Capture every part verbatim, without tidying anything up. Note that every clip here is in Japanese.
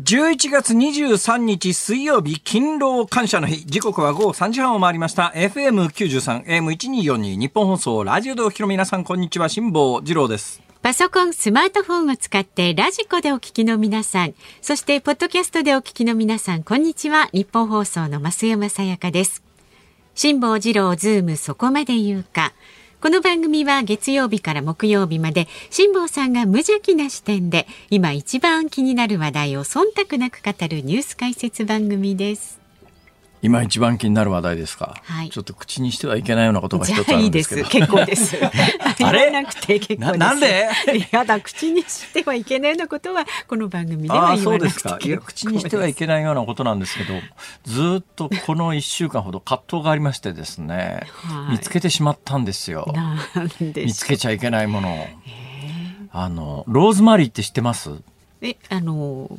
じゅういちがつにじゅうさんにち水曜日、勤労感謝の日。時刻はごごさんじはんを回りました。 エフエムきゅうじゅうさん、エーエムせんにひゃくよんじゅうに 日本放送ラジオでお聞きの皆さん、こんにちは、辛坊治郎です。パソコン、スマートフォンを使ってラジコでお聞きの皆さん、そしてポッドキャストでお聞きの皆さん、こんにちは。日本放送の増山さやかです。辛坊治郎ズームそこまで言うか。この番組は月曜日から木曜日まで、辛坊さんが無邪気な視点で今一番気になる話題を忖度なく語るニュース解説番組です。今一番気になる話題ですか、はい、ちょっと口にしてはいけないようなことが一つあるんですけど。じゃあいいです、結構です。あれなくて結構です。 な, なんでやだ、口にしてはいけないようなことはこの番組では言わなくて結構です。あ、そうですか。いや、口にしてはいけないようなことなんですけど、ずっとこのいっしゅうかんほど葛藤がありましてですね見つけてしまったんですよ。なんで見つけちゃいけないものを、えー、あのローズマリーって知ってます？えあのー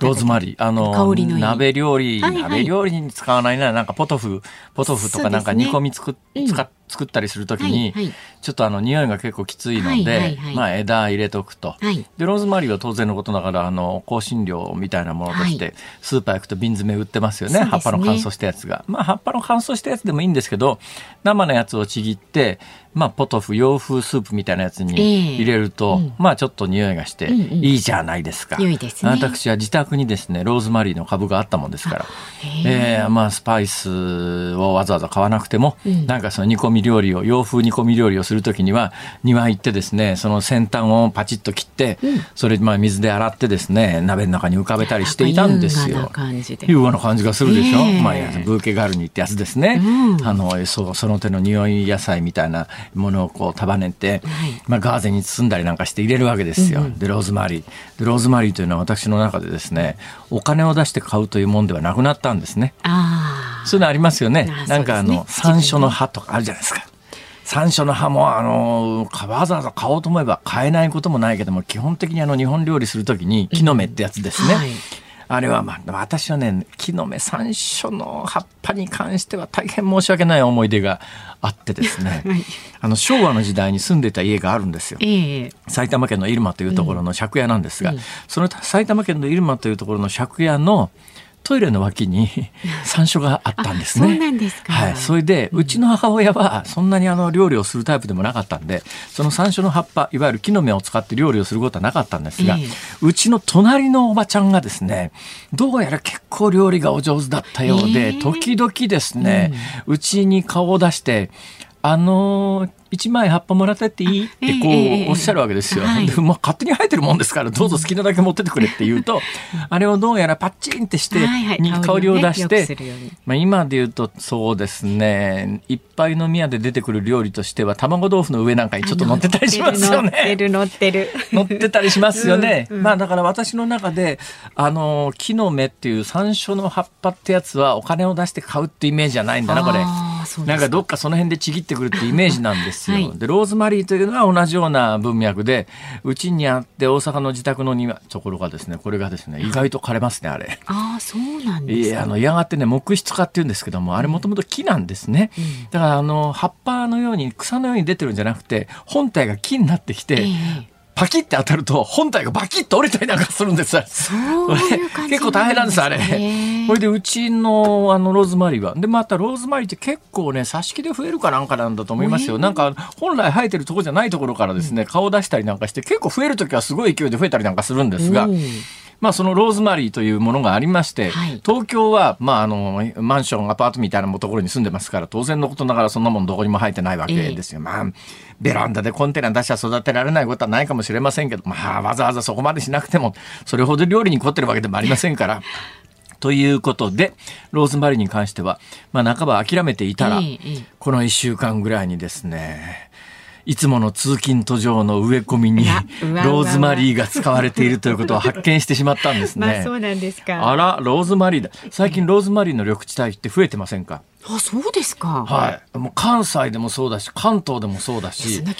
ローズマリー、あのいい鍋料理、はいはい、鍋料理に使わないな、なんかポトフ、ポトフとかなんか煮込み作っ、ね、うん、作ったりするときに、はいはい、ちょっとあの匂いが結構きついので、はいはいはい、まあ枝入れとくと、はい、でローズマリーは当然のことながらあの香辛料みたいなものとして、はい、スーパー行くと瓶詰め売ってますよね。葉っぱの乾燥したやつが、まあ葉っぱの乾燥したやつでもいいんですけど、生のやつをちぎって、まあポトフ洋風スープみたいなやつに入れると、えーうん、まあちょっと匂いがして、うんうん、いいじゃないですか。良いですね。私は自宅にですねローズマリーの株があったもんですから、えー、まあスパイスをわざわざ買わなくても、うん、なんかその煮込み料理を洋風煮込み料理をするときには庭行ってですねその先端をパチッと切って、うん、それまあ水で洗ってですね鍋の中に浮かべたりしていたんですよ。優雅な感じで、優雅な感じがするでしょ、えーまあ、ブーケガルニーってやつですね、うん、あの そ, その手の匂い野菜みたいなものをこう束ねて、はいまあ、ガーゼに包んだりなんかして入れるわけですよ、うんうん、でローズマリーでローズマリーというのは私の中でですねお金を出して買うというもんではなくなったんですね。あそういうのありますよね。なんかあの、ね、山椒の葉とかあるじゃないですか。山椒の葉もあのわざわざ買おうと思えば買えないこともないけども、基本的にあの日本料理するときに木の芽ってやつですね、うんはい、あれは、まあ、私はね木の芽山椒の葉っぱに関しては大変申し訳ない思い出があってですねあの昭和の時代に住んでいた家があるんですよ、えー、埼玉県の入間というところの借家なんですが、うんうん、その埼玉県の入間というところの借家のトイレの脇に山椒があったんですね。そうなんですか。はい。それでうちの母親はそんなにあの料理をするタイプでもなかったんで、その山椒の葉っぱいわゆる木の芽を使って料理をすることはなかったんですが、えー、うちの隣のおばちゃんがですねどうやら結構料理がお上手だったようで、えー、時々ですねうち、ん、に顔を出してあのー一枚葉っぱもらってっていいってこうおっしゃるわけですよ、えーえーはい、でまあ、勝手に生えてるもんですからどうぞ好きなだけ持っててくれって言うとあれをどうやらパッチンってしてに香りを出して、まあ、今で言うとそうですねいっぱい飲み屋で出てくる料理としては卵豆腐の上なんかにちょっと乗ってたりしますよね。乗ってる乗ってる乗ってたりしますよね、うんうん、まあだから私の中であの木の芽っていう山椒の葉っぱってやつはお金を出して買うってイメージじゃないんだなこれ。なんかどっかその辺でちぎってくるってイメージなんですはい、でローズマリーというのは同じような文脈でうちにあって大阪の自宅の庭ところがですねこれがですね意外と枯れますねあれ。ああそうなんですね。いやあのやがてね木質化っていうんですけどもあれもともと木なんですね、うん、だからあの葉っぱのように草のように出てるんじゃなくて本体が木になってきて、えーパキって当たると本体がバキッと折れたりなんかするんですよ。そういう感じなんですね。結構大変なんですあれ。これでうち の, あのローズマリーはでまたローズマリーって結構ね挿し木で増えるかなんかなんだと思いますよ。なんか本来生えてるとこじゃないところからですね、うん、顔を出したりなんかして結構増えるときはすごい勢いで増えたりなんかするんですが、うんまあ、そのローズマリーというものがありまして、はい、東京は、まあ、あのマンションアパートみたいなところに住んでますから当然のことながらそんなもんどこにも生えてないわけですよ、えーまあ、ベランダでコンテナ出しは育てられないことはないかもしれませんけど、まあ、わざわざそこまでしなくてもそれほど料理に凝ってるわけでもありませんからということでローズマリーに関しては、まあ、半ば諦めていたら、えー、このいっしゅうかんぐらいにですねいつもの通勤途上の植え込みにローズマリーが使われているということを発見してしまったんですね。まあそうなんですか。あらローズマリーだ。最近ローズマリーの緑地帯って増えてませんか？あ、そうですか。はい、もう関西でもそうだし関東でもそうだし、なん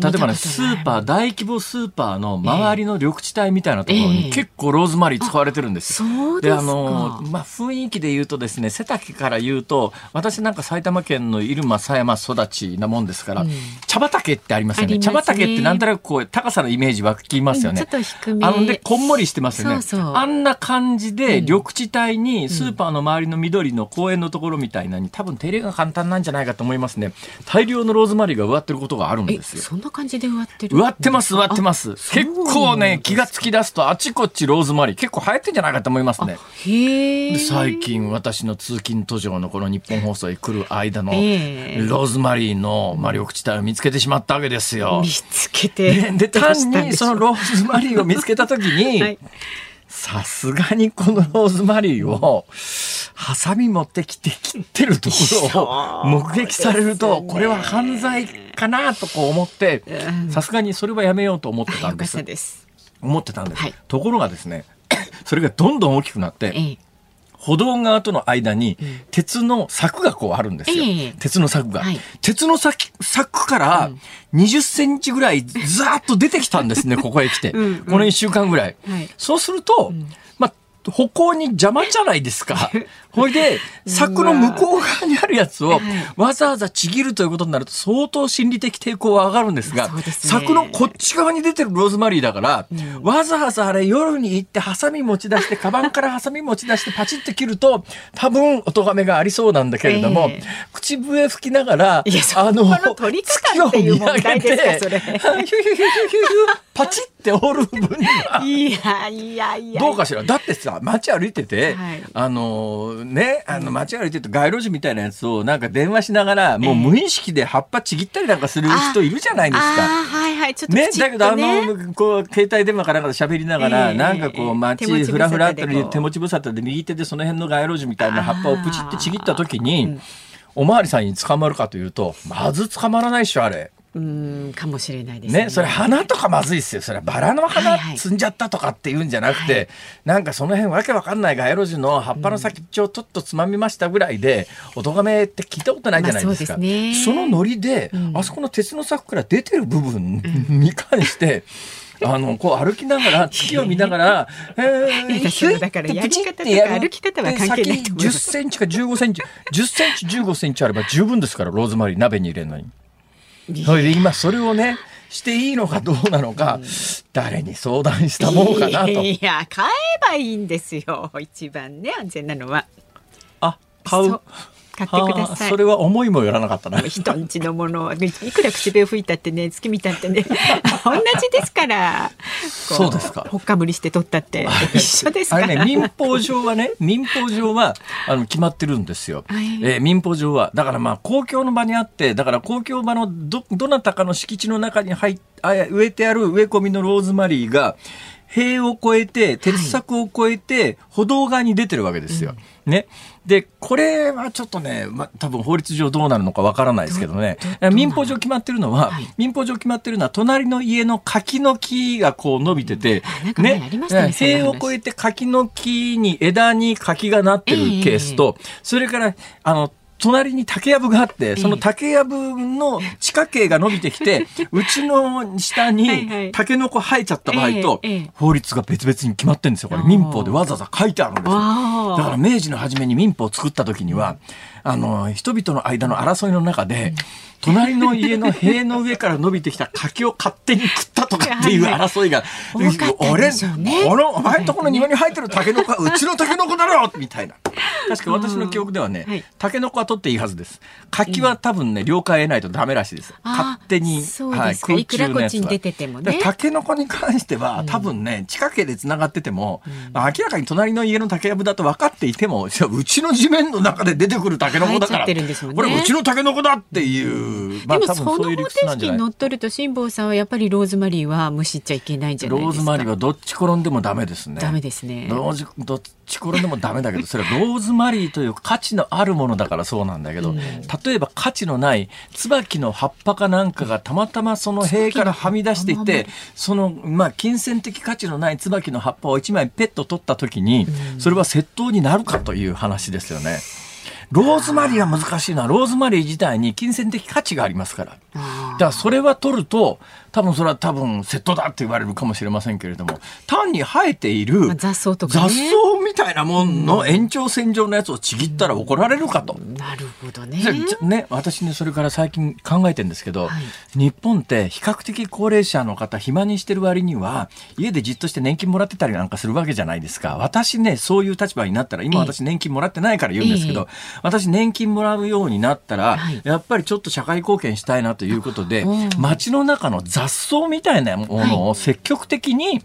か例えばね、スーパー、大規模スーパーの周りの緑地帯みたいなところに結構ローズマリー使われてるんですよ。えー、そうですか。で、あのまあ、雰囲気で言うとですね、背丈から言うと、私なんか埼玉県の入間狭山育ちなもんですから、うん、茶畑ってありますよね。茶畑ってなんとなくこう高さのイメージ湧きますよね。うん、ちょっと低め。あのでこんもりしてますよね。そうそう、あんな感じで緑地帯にスーパーの周りの緑の公園のところみたいなに、多分手入れが簡単なんじゃないかと思いますね。大量のローズマリーが植わってることがあるんですよ。そんな感じで植わってる。植わってます、植わってます。結構ね、気がつき出すとあちこちローズマリー結構流行ってんじゃないかと思いますね。へで、最近私の通勤途上のこの日本放送へ来る間のローズマリーのまあ緑地帯を見つけてしまったわけですよ。見つけて、で単にそのローズマリーを見つけた時に、はい、さすがにこのローズマリーをハサミ持ってきて切ってるところを目撃されると、これは犯罪かなとこう思って、さすがにそれはやめようと思ってたんです。思ってたんです、はい、ところがですね、それがどんどん大きくなって、歩道側との間に鉄の柵がこうあるんですよ、うん、鉄の柵が、はい、鉄の柵からにじゅっセンチぐらいザーッと出てきたんですねここへ来てうん、うん、このいっしゅうかんぐらい、はい、そうすると、うん、まあ歩行に邪魔じゃないですか。ほいで、柵の向こう側にあるやつをわざわざちぎるということになると相当心理的抵抗は上がるんですが、そうですね、柵のこっち側に出てるローズマリーだから、うん、わざわざあれ夜に行ってハサミ持ち出して、カバンからハサミ持ち出してパチッと切ると、多分お咎めがありそうなんだけれども、えー、口笛吹きながら、あの、月を見上げて、ヒュヒュヒュヒュヒュパチッて折る分には、いやいやいや、どうかしら。だってさ、街歩いてて、はい、あのね、あの街歩いてて街路樹みたいなやつをなんか電話しながら、もう無意識で葉っぱちぎったりなんかする人いるじゃないですか。ああ、はいはい、ちょっとね、だけどあのこう携帯電話かなんかで喋りながら、えー、なんかこう街フラフラったり手持ち無沙汰で右手でその辺の街路樹みたいな葉っぱをプチってちぎった時に、うん、おまわりさんに捕まるかというとまず捕まらないっしょあれ。うーん、かもしれないです ね, ねそれ花とかまずいっすよ。それはバラの花摘んじゃったとかっていうんじゃなくて、はいはい、なんかその辺わけわかんない街路樹の葉っぱの先っちょをちょっとつまみましたぐらいで、うん、お咎めって聞いたことないじゃないですか、まあ そ, ですね、そのノリで、うん、あそこの鉄の柵から出てる部分に関して、うんあのこう歩きながら月を見ながらえー、ヒュイってプチってやる。歩き方は関係ないと思います。先じゅっセンチかじゅうごセンチじゅっセンチじゅうごセンチあれば十分ですから、ローズマリー鍋に入れるのに。それで今それをねしていいのかどうなのか、うん、誰に相談したもんかなと。いや、買えばいいんですよ、一番ね安全なのは。あ、買う、買ってください。それは思いもよらなかったな。人んちのものいくら口笛吹いたってね、月見たってね同じですからそうですか。ほっかむりして取ったって一緒ですから。あれね、民法上はね民法上はあの決まってるんですよ、えー、民法上はだから、まあ公共の場にあって、だから公共場の ど, どなたかの敷地の中に入っ植えてある植え込みのローズマリーが塀を越えて鉄柵を越えて歩道側に出てるわけですよ、はい、うん、ね。でこれはちょっとね、ま、多分法律上どうなるのかわからないですけどね、どど民法上決まってるのは、はい、民法上決まってるのは隣の家の柿の木がこう伸びてて、うん、ね、ねね塀を越えて柿の木に枝に柿がなってるケースと、えー、それからあの隣に竹やぶがあって、その竹やぶの地下茎が伸びてきて、ええ、うちの下にタケノコ生えちゃった場合と、ええ、法律が別々に決まってるんですよ。これ民法でわざわざ書いてあるんですよ。だから明治の初めに民法を作った時には、あの人々の間の争いの中で、うん、隣の家の塀の上から伸びてきた柿を勝手に食ったとかっていう争いが俺、このお前のところの庭に生えてるタケノコはうちのタケノコだろみたいな。確か私の記憶ではね、タケノコは取っていいはずです。柿は多分ね、了解得ないとダメらしいです。勝手に、はい、空中のやつはタケノコに関しては多分ね、地下茎でつながってても、うん、まあ、明らかに隣の家の竹やぶだと分かっていても、うちの地面の中で出てくるタケノコだから、ね、これうちのタケノコだっていう、まあ、でもその方程式にのっとると、辛坊さんはやっぱりローズマリーはむしっちゃいけないんじゃないですか。ローズマリーはどっち転んでもダメですね。ダメですね。どっち転んでもダメだけど、それはローズマリーという価値のあるものだからそうなんだけど、うん、例えば価値のない椿の葉っぱかなんかがたまたまその塀からはみ出していて、その、まあ、金銭的価値のない椿の葉っぱをいちまいペット取った時に、それは窃盗になるかという話ですよね。ローズマリーは難しいのは、ローズマリー自体に金銭的価値がありますから。だからそれは取ると、多分それは多分セットだって言われるかもしれませんけれども、単に生えている雑草とか、ね、雑草みたいなもんの延長線上のやつをちぎったら怒られるかと。なるほどね。ね、私ね、それから最近考えてるんですけど、はい、日本って比較的高齢者の方、暇にしてる割には、家でじっとして年金もらってたりなんかするわけじゃないですか。私ね、そういう立場になったら、今私年金もらってないから言うんですけど、えーえー、私年金もらうようになったら、はい、やっぱりちょっと社会貢献したいなということで、街の中の雑草みたいなものを積極的に、はい、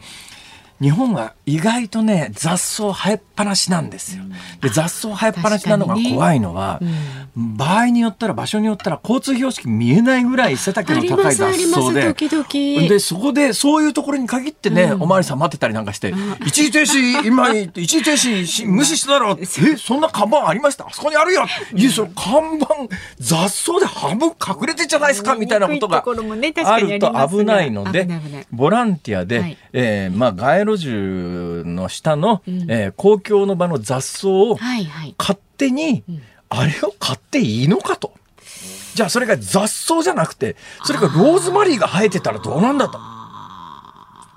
日本は意外とね、雑草生えっぱなしなんですよ。で、雑草生えっぱなしなのが怖いのは、ね、うん、場合によったら場所によったら交通標識見えないぐらい背丈の高い雑草で、時々で、そこでそういうところに限ってね、うん、おまわりさん待ってたりなんかして、うん、一時停止今一時停止無視しただろう、え、そんな看板ありました、あそこにあるよ、いや、その看板雑草で半分隠れてじゃないですかみたいなことがあると危ないので、ボランティアで、はい、えー、まあ街路路樹の下の、うん、えー、公共の場の雑草を勝手に、はいはい、うん、あれを買っていいのかと。じゃあそれが雑草じゃなくて、それがローズマリーが生えてたらどうなんだと。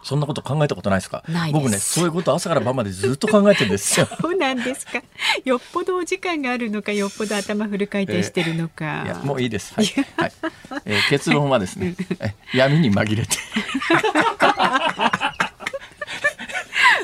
そんなこと考えたことないですか？ないです。僕ね、そういうこと朝から晩までずっと考えてるんですよ。そうなんですか。よっぽどお時間があるのか、よっぽど頭フル回転してるのか。えー、いや、もういいです。はい。はい。えー、結論はですね、闇に紛れて。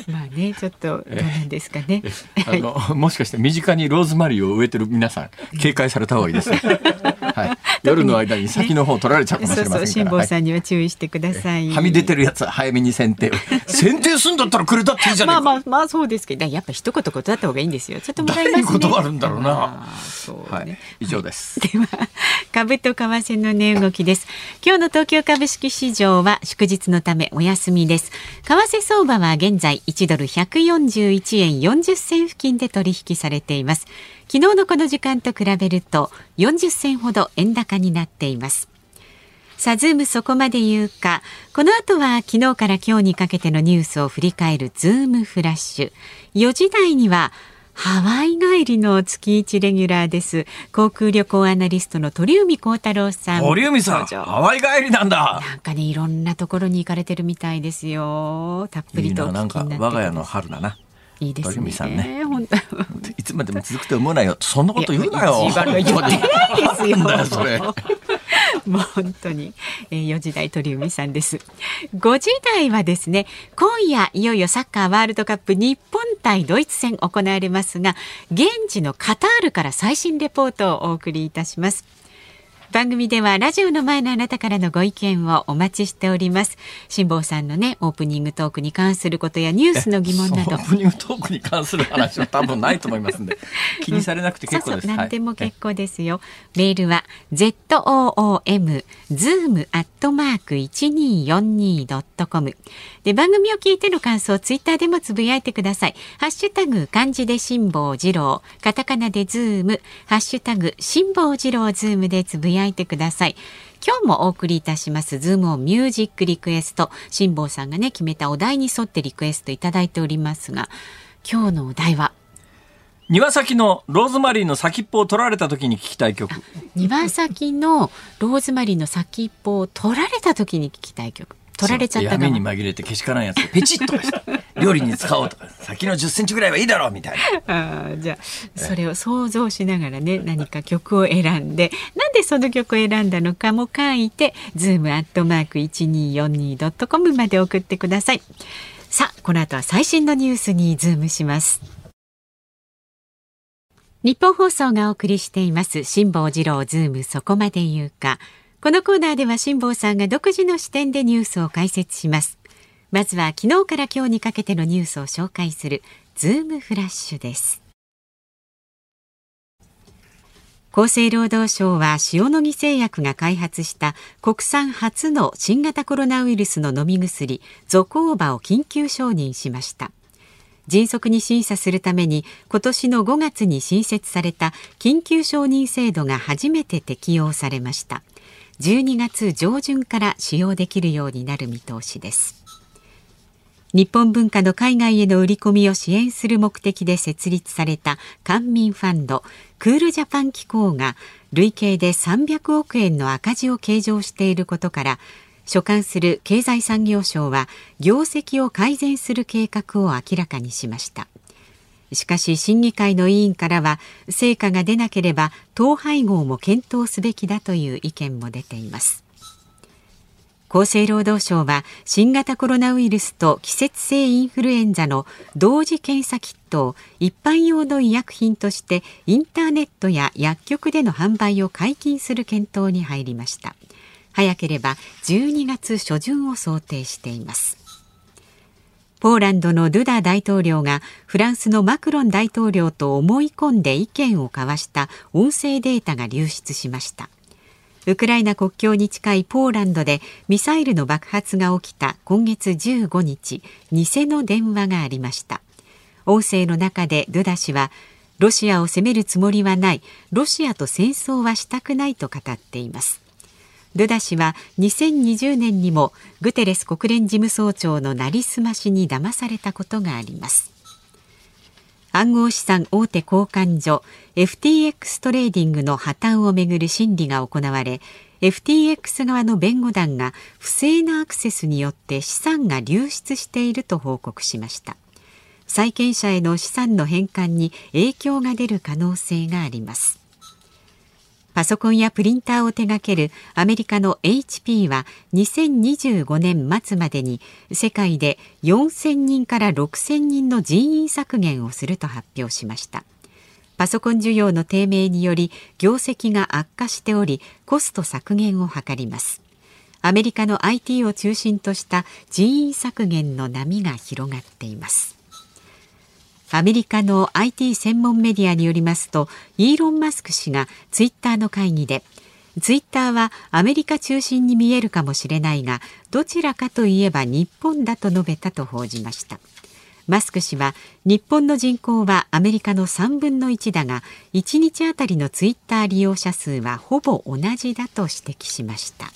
まあね、ちょっとどうなんですかね、あの、はい、もしかして身近にローズマリーを植えてる皆さん、警戒された方がいいですね。はい、夜の間に先の方取られちゃうかもしれませんから、辛坊さんには注意してください。はみ出てるやつは早めに剪定剪定するんだったらくれたっていいじゃないか。まあまあまあ、そうですけど、やっぱ一言断った方がいいんですよ。ちょっともらいますね。何断るんだろうな、まあ、そうね、はい、以上です、はい、では株と為替の値動きです。今日の東京株式市場は祝日のためお休みです。為替相場は現在いちドルひゃくよんじゅういちえんよんじゅっせん付近で取引されています。昨日のこの時間と比べるとよんじゅっせんほど円高になっています。さあ、ズームそこまで言うか。この後は昨日から今日にかけてのニュースを振り返るズームフラッシュ。よじ台にはハワイ帰りの月いちレギュラーです。航空旅行アナリストの鳥海高太郎さん。鳥海さん、ハワイ帰りなんだ。なんかね、いろんなところに行かれてるみたいですよ。たっぷりとお聞きになってください。いいな、なんか我が家の春だな。いいですね。鳥海さんね、本当いつまでも続くと思うなよ。そんなこと言うなよ。一番の一番言ってないですよ。なんだよそれ。もう本当に、えー、よじ台鳥海さんです。ごじ台はですね、今夜いよいよサッカーワールドカップ日本対ドイツ戦行われますが、現地のカタールから最新レポートをお送りいたします。番組ではラジオの前のあなたからのご意見をお待ちしております。辛坊さんのね、オープニングトークに関することやニュースの疑問など。オープニングトークに関する話は多分ないと思いますんで、気にされなくて結構です。そうそう、何でも結構ですよ。はい、メールは ズーム アットマーク いちにーよんにー ドットコム で、番組を聞いての感想、ツイッターでもつぶやいてください。ハッシュタグ漢字で辛坊治郎、カタカナでズーム、ハッシュタグ辛坊治郎ズームでつぶやいてください。いてください。今日もお送りいたしますズームオンミュージックリクエスト、辛坊さんがね、決めたお題に沿ってリクエストいただいておりますが、今日のお題は庭先のローズマリーの先っぽを取られた時に聞きたい曲。庭先のローズマリーの先っぽを取られた時に聞きたい曲。取られちゃったの。闇に紛れてけしからんやつペチッとかした料理に使おうとか、先のじゅっセンチぐらいはいいだろうみたいな。あ、じゃあそれを想像しながらね、何か曲を選んで、なんでその曲を選んだのかも書いて、ズーム アットマーク いちにーよんにー ドットコム まで送ってください。さあ、この後は最新のニュースにズームします。日本放送がお送りしています辛坊治郎ズームそこまで言うか。このコーナーでは辛坊さんが独自の視点でニュースを解説します。まずは昨日から今日にかけてのニュースを紹介するズームフラッシュです。厚生労働省は塩野義製薬が開発した国産初の新型コロナウイルスの飲み薬ゾコーバを緊急承認しました。迅速に審査するために今年のごがつに新設された緊急承認制度が初めて適用されました。じゅうにがつ上旬から使用できるようになる見通しです。日本文化の海外への売り込みを支援する目的で設立された官民ファンドクールジャパン機構が累計でさんびゃくおくえんの赤字を計上していることから、所管する経済産業省は業績を改善する計画を明らかにしました。しかし審議会の委員からは、成果が出なければ統廃合も検討すべきだという意見も出ています。厚生労働省は新型コロナウイルスと季節性インフルエンザの同時検査キットを一般用の医薬品としてインターネットや薬局での販売を解禁する検討に入りました。早ければじゅうにがつしょじゅんを想定しています。ポーランドのドゥダ大統領がフランスのマクロン大統領と思い込んで意見を交わした音声データが流出しました。ウクライナ国境に近いポーランドでミサイルの爆発が起きた今月じゅうごにち、偽の電話がありました。音声の中でドゥダ氏は、ロシアを攻めるつもりはない、ロシアと戦争はしたくないと語っています。ドゥダ氏はにせんにじゅうねんにもグテレス国連事務総長のなりすましに騙されたことがあります。暗号資産大手交換所 エフティーエックス トレーディングの破綻をめぐる審理が行われ、 エフティーエックス 側の弁護団が不正なアクセスによって資産が流出していると報告しました。債権者への資産の返還に影響が出る可能性があります。パソコンやプリンターを手掛けるアメリカの エイチピー はにせんにじゅうごねんまつまでに世界でよんせんにんからろくせんにんの人員削減をすると発表しました。パソコン需要の低迷により業績が悪化しており、コスト削減を図ります。アメリカの アイティー を中心とした人員削減の波が広がっています。アメリカの アイティー 専門メディアによりますと、イーロン・マスク氏がツイッターの会議で、ツイッターはアメリカ中心に見えるかもしれないが、どちらかといえば日本だと述べたと報じました。マスク氏は、日本の人口はアメリカのさんぶんのいちだが、いちにちあたりのツイッター利用者数はほぼ同じだと指摘しました。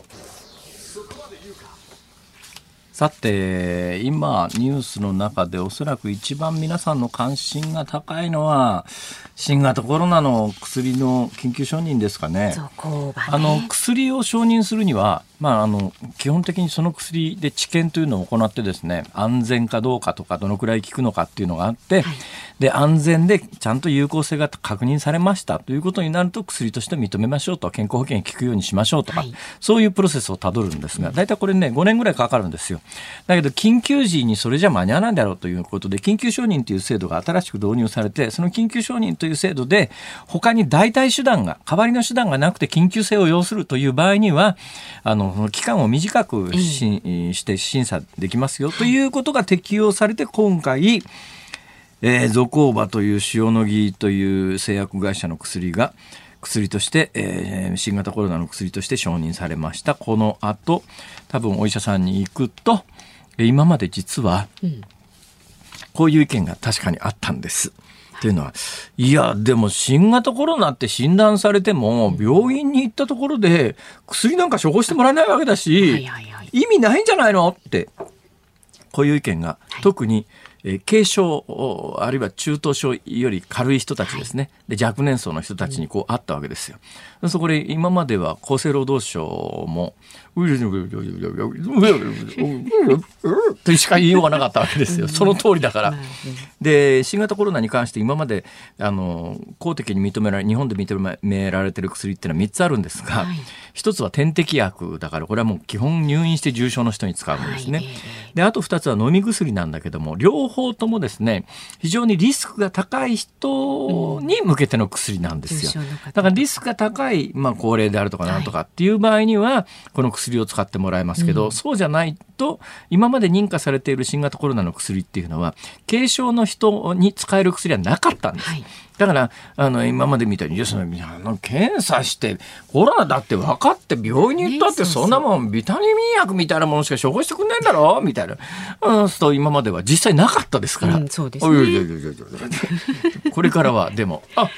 さて、今ニュースの中でおそらく一番皆さんの関心が高いのは新型コロナの薬の緊急承認ですかね。そこはね、あの薬を承認するには、まあ、あの基本的にその薬で治験というのを行ってですね、安全かどうかとかどのくらい効くのかっていうのがあって、はい、で安全でちゃんと有効性が確認されましたということになると薬として認めましょうと、健康保険に効くようにしましょうとか、はい、そういうプロセスをたどるんですが、だいたいこれねごねんぐらいかかるんですよ。だけど緊急時にそれじゃ間に合わないだろうということで、緊急承認という制度が新しく導入されて、その緊急承認という制度で他に代替手段が、代わりの手段がなくて緊急性を要するという場合には、あの期間を短くし、うん、して審査できますよということが適用されて、今回、えー、ゾコーバという塩野義という製薬会社の薬が薬として、えー、新型コロナの薬として承認されました。この後、多分お医者さんに行くと、今まで実は、こういう意見が確かにあったんです。っていうのは、いやでも新型コロナって診断されても病院に行ったところで薬なんか処方してもらえないわけだし、意味ないんじゃないのって、こういう意見が、特に軽症あるいは中等症より軽い人たちですね、はい、で若年層の人たちにこうあったわけですよ。うん、そこで今までは厚生労働省もうるうるうるうるうるうるうるうるとしか言いようがなかったわけですよ。その通りだから。で新型コロナに関して今まであの公的に認められ、日本で認められている薬っていうのはみっつあるんですが、はい、ひとつは点滴薬だから、これはもう基本入院して重症の人に使うんですね。はい、であとふたつは飲み薬なんだけども、両方両方ともですね、非常にリスクが高い人に向けての薬なんですよ。だからリスクが高い、まあ、高齢であるとかなんとかっていう場合にはこの薬を使ってもらえますけど、うん、そうじゃないと今まで認可されている新型コロナの薬っていうのは軽症の人に使える薬はなかったんです。はい、だからあの今までみたいに、その検査してコロナだって分かって病院に行ったって、そんなもんビタミン薬みたいなものしか処方してくんないんだろみたいな、うん、そう今までは実際なかったですから、うん、そうですね、これからはでもあ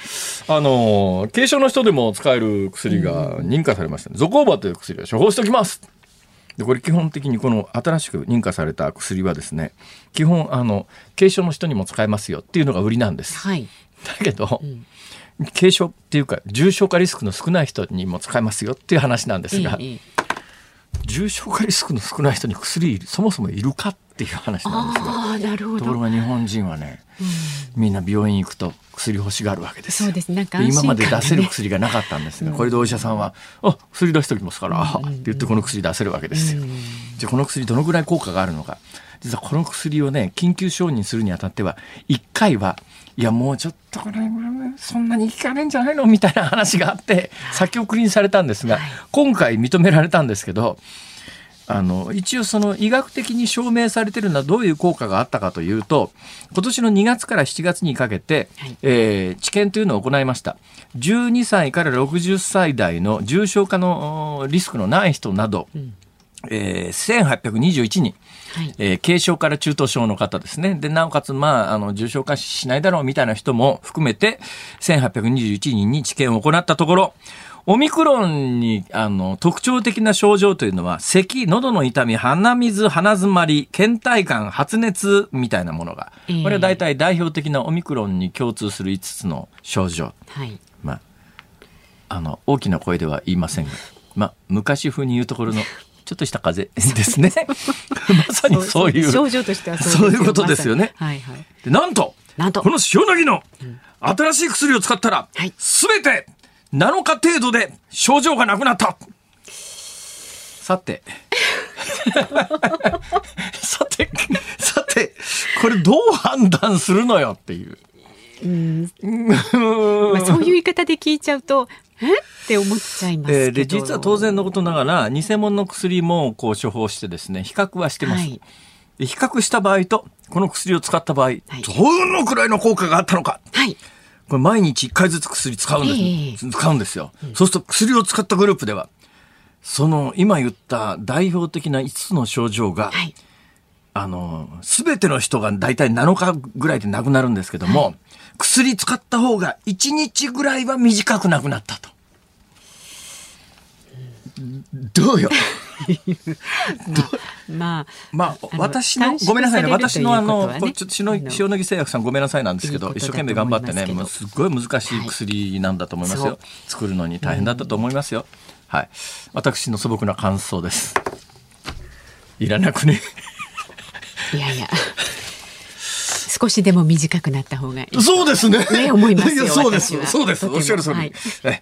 あの軽症の人でも使える薬が認可されました、ね、ゾコーバという薬を処方しておきますでこれ基本的にこの新しく認可された薬はですね、基本あの軽症の人にも使えますよっていうのが売りなんです、はい、だけど、うん、軽症っていうか重症化リスクの少ない人にも使えますよっていう話なんですが、いい重症化リスクの少ない人に薬そもそもいるかっていう話なんですが、あー、なるほど。ところが日本人はね、うん、みんな病院行くと薬欲しがるわけですよ。そうですね、なんか安心感ね。今まで出せる薬がなかったんですが、うん、これでお医者さんはあ薬出しておきますから、うん、って言ってこの薬出せるわけですよ、うん、じゃあこの薬どのぐらい効果があるのか。実はこの薬をね緊急承認するにあたってはいっかいはいやもうちょっとこれそんなに効かないんじゃないのみたいな話があって先送りにされたんですが、はい、今回認められたんですけど、あの一応その医学的に証明されているのはどういう効果があったかというと、今年のにがつからしちがつにかけて、はいえー、治験というのを行いました。じゅうにさいからろくじゅっさい代の重症化のリスクのない人など、うんえー、せんはっぴゃくにじゅういちにん、はいえー、軽症から中等症の方ですね。でなおかつ、まあ、あの重症化しないだろうみたいな人も含めてせんはっぴゃくにじゅういちにんに治験を行ったところ、オミクロンにあの特徴的な症状というのは咳、喉の痛み、鼻水、鼻詰まり、倦怠感、発熱みたいなものが、えー、これは大体代表的なオミクロンに共通するいつつの症状、はいまあ、あの大きな声では言いませんが、まあ、昔風に言うところのちょっとした風邪ですねまさにそういう症状としてはそういうことですよね、まはいはい、でなんとなんとこの塩野義の新しい薬を使ったら、うん、全てなのか程度で症状がなくなった。さてさてさてこれどう判断するのよっていう、うんまあ、そういう言い方で聞いちゃうとえって思っちゃいますけど、えー、で実は当然のことながら偽物の薬もこう処方してですね、比較はしてます、はい、で比較した場合とこの薬を使った場合、はい、どのくらいの効果があったのか、はいこれ毎日いっかいずつ薬使うんです、えー、使うんですよ、うん、そうすると薬を使ったグループではその今言った代表的ないつつの症状が、はい、あの全ての人がだいたいなのかぐらいでなくなるんですけども、はい、薬使った方がいちにちぐらいは短くなくなったと、うん、どうよまあまあ、私のごめんなさいね、私のあのこれちょっと塩野義製薬さんごめんなさいなんですけど、一生懸命頑張ってね、もうすごい難しい薬なんだと思いますよ、作るのに大変だったと思いますよ、はい、私の素朴な感想です。いらなくねいやいや少しでも短くなった方がいい、そうですね、ね思いますよ。そうです、そうです、おっしゃる通り、はい、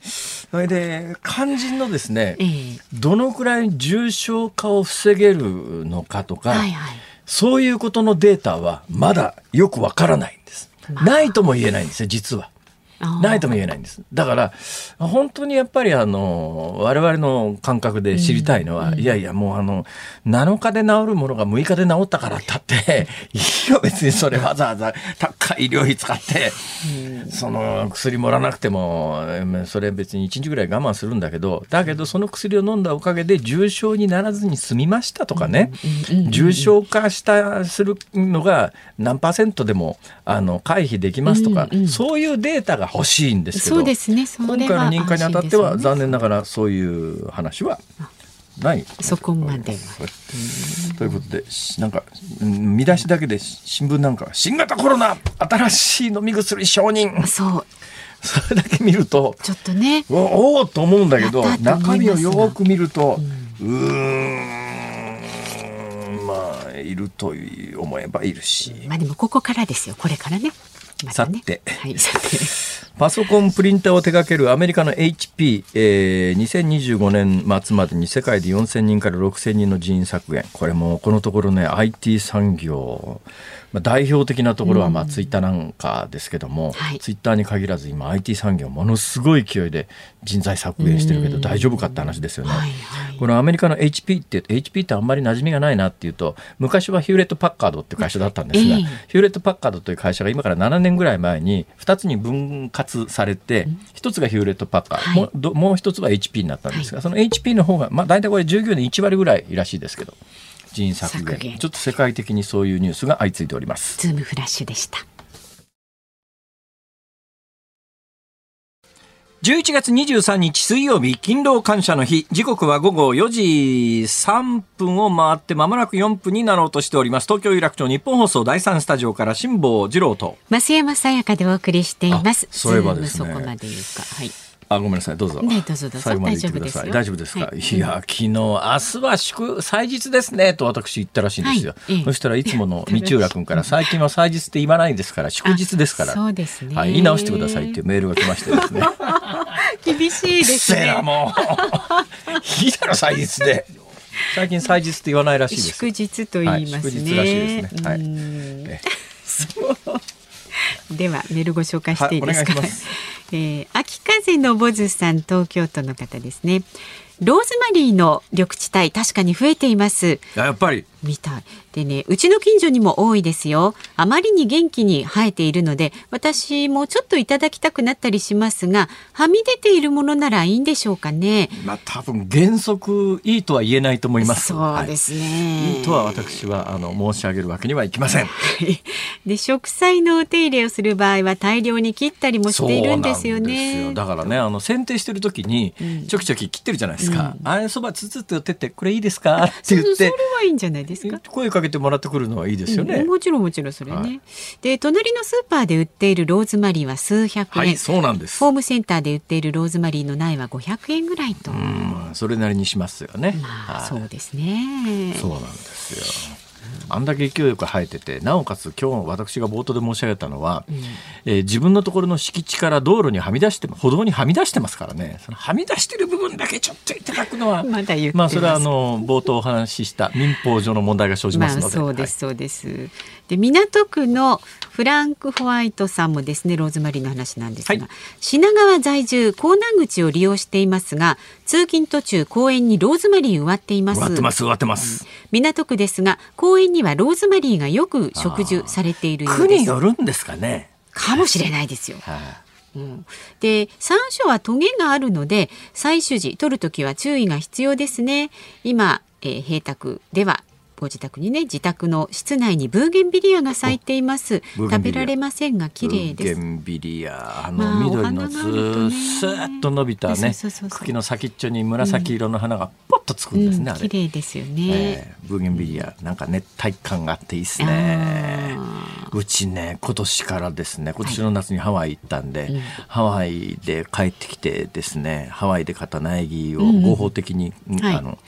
それで肝心のですね、えー、どのくらい重症化を防げるのかとか、はいはい、そういうことのデータはまだよくわからないんです、まあ、ないとも言えないんですよ、実はないとも言えないんです。だから本当にやっぱりあの我々の感覚で知りたいのは、うん、いやいやもうあのなのかで治るものがむいかで治ったからだっていいよ、別にそれわざわざ高い医療費使って、うん、その薬もらなくてもそれ別にいちにちぐらい我慢するんだけど、だけどその薬を飲んだおかげで重症にならずに済みましたとかね、うん、重症化したするのが何パーセントでもあの回避できますとか、うんうん、そういうデータが欲しいんですけど、そうですね、それは今回の認可にあたっては、ね、残念ながらそういう話はない。そこまでは。ということで、なんか見出しだけで新聞なんか新型コロナ新しい飲み薬承認。そう。それだけ見るとちょっとね、おおと思うんだけど、中身をよく見ると、うーん、まあいると思えばいるし。まあでもここからですよ、これからね。さて、はい、さてパソコンプリンターを手掛けるアメリカの エイチピー、えー、にせんにじゅうごねん末までに世界でよんせんにんからろくせんにんの人員削減、これもこのところね アイティー 産業、まあ、代表的なところはまあツイッターなんかですけども、うんはい、ツイッターに限らず今 アイティー 産業ものすごい勢いで人材削減してるけど大丈夫かって話ですよね、はいはい、このアメリカの エイチピー って エイチピー ってあんまり馴染みがないなっていうと、昔はヒューレット・パッカードっていう会社だったんですが、えー、ヒューレット・パッカードという会社が今からななねんぐらい前にふたつに分割されて、ひとつがヒューレットパッカー、はい、も, もうひとつは エイチピー になったんですが、その エイチピー の方が、まあ、大体これ従業員のいちわりぐらいらしいですけど人員削 減, 削減ちょっと世界的にそういうニュースが相次いでおります。ズームフラッシュでした。じゅういちがつにじゅうさんにち水曜日、勤労感謝の日。時刻は午後よじさんぷんを回って間もなくよんぷんになろうとしております。東京有楽町日本放送だいさんスタジオから辛坊治郎と増山さやかでお送りしています。そういえばですね、そこまで言うか、はい、あごめんなさい、どうぞ、ね、どうぞどうぞ、大丈夫ですよ。大丈夫ですか、はい、いや昨日明日は祝祭日ですねと私言ったらしいんですよ、はい、ええ、そしたらいつもの道浦君から最近は祭日って言わないですから祝日ですから、そうですね、はい、言い直してくださいっていうメールが来ましてですね厳しいですね。くせえなもういいだろ祭日で。最近祭日って言わないらしいです。祝日と言いますね、はい、祝日らしいですね、はい、えそうではメールご紹介していいですか、はい、お願いします。えー、秋風のぼずさん、東京都の方ですね。ローズマリーの緑地帯、確かに増えています。やっぱりみたいでね、うちの近所にも多いですよ。あまりに元気に生えているので私もちょっといただきたくなったりしますが、はみ出ているものならいいんでしょうかね。まあ、多分原則いいとは言えないと思います。そうですね、はい、いいとは私はあの申し上げるわけにはいきませんで、植栽のお手入れをする場合は大量に切ったりもしているんですよね。そうなんですよ。だからね、あの剪定してる時にちょきちょき切ってるじゃないですか、うん、あれそばつつって寄ってってこれいいですかって言ってそれはいいんじゃないですか。声かけてもらってくるのはいいですよね、うん、もちろんもちろんそれね、はい、で隣のスーパーで売っているローズマリーは数百円、はい、そうなんです。ホームセンターで売っているローズマリーの苗はごひゃくえんぐらいと、うん、それなりにしますよね、まあ、はい、そうですね。そうなんですよ。あんだけ勢いよく生えてて、なおかつ今日私が冒頭で申し上げたのは、うん、えー、自分のところの敷地から道路にはみ出して歩道にはみ出してますからね。そのはみ出してる部分だけちょっといただくのはまだ言ってます、まあ、それはあの冒頭お話しした民法上の問題が生じますので、まあ、そうですそうです、はい、で港区のフランク・ホワイトさんもですね、ローズマリーの話なんですが、はい、品川在住、港南口を利用していますが、通勤途中公園にローズマリー植わっています。植わってます、植わってます、うん、港区ですが公園にはローズマリーがよく植樹されているようです。区によるんですかね、かもしれないですよ、はい、うん、で山椒はトゲがあるので採取時取るときは注意が必要ですね。今、えー、平宅ではご自宅にね、自宅の室内にブーゲンビリアが咲いています。食べられませんが綺麗です。ブーゲンビリア、あの、まあ、緑のずーっと伸びたね、茎の先っちょに紫色の花がポッとつくんですね、うん、あれ綺麗ですよね、えー、ブーゲンビリア、なんか熱帯感があっていいですね。うちね、今年からですね、今年の夏にハワイ行ったんで、はい、うん、ハワイで帰ってきてですね、ハワイで買った苗木を合法的に、うん、あの、はい、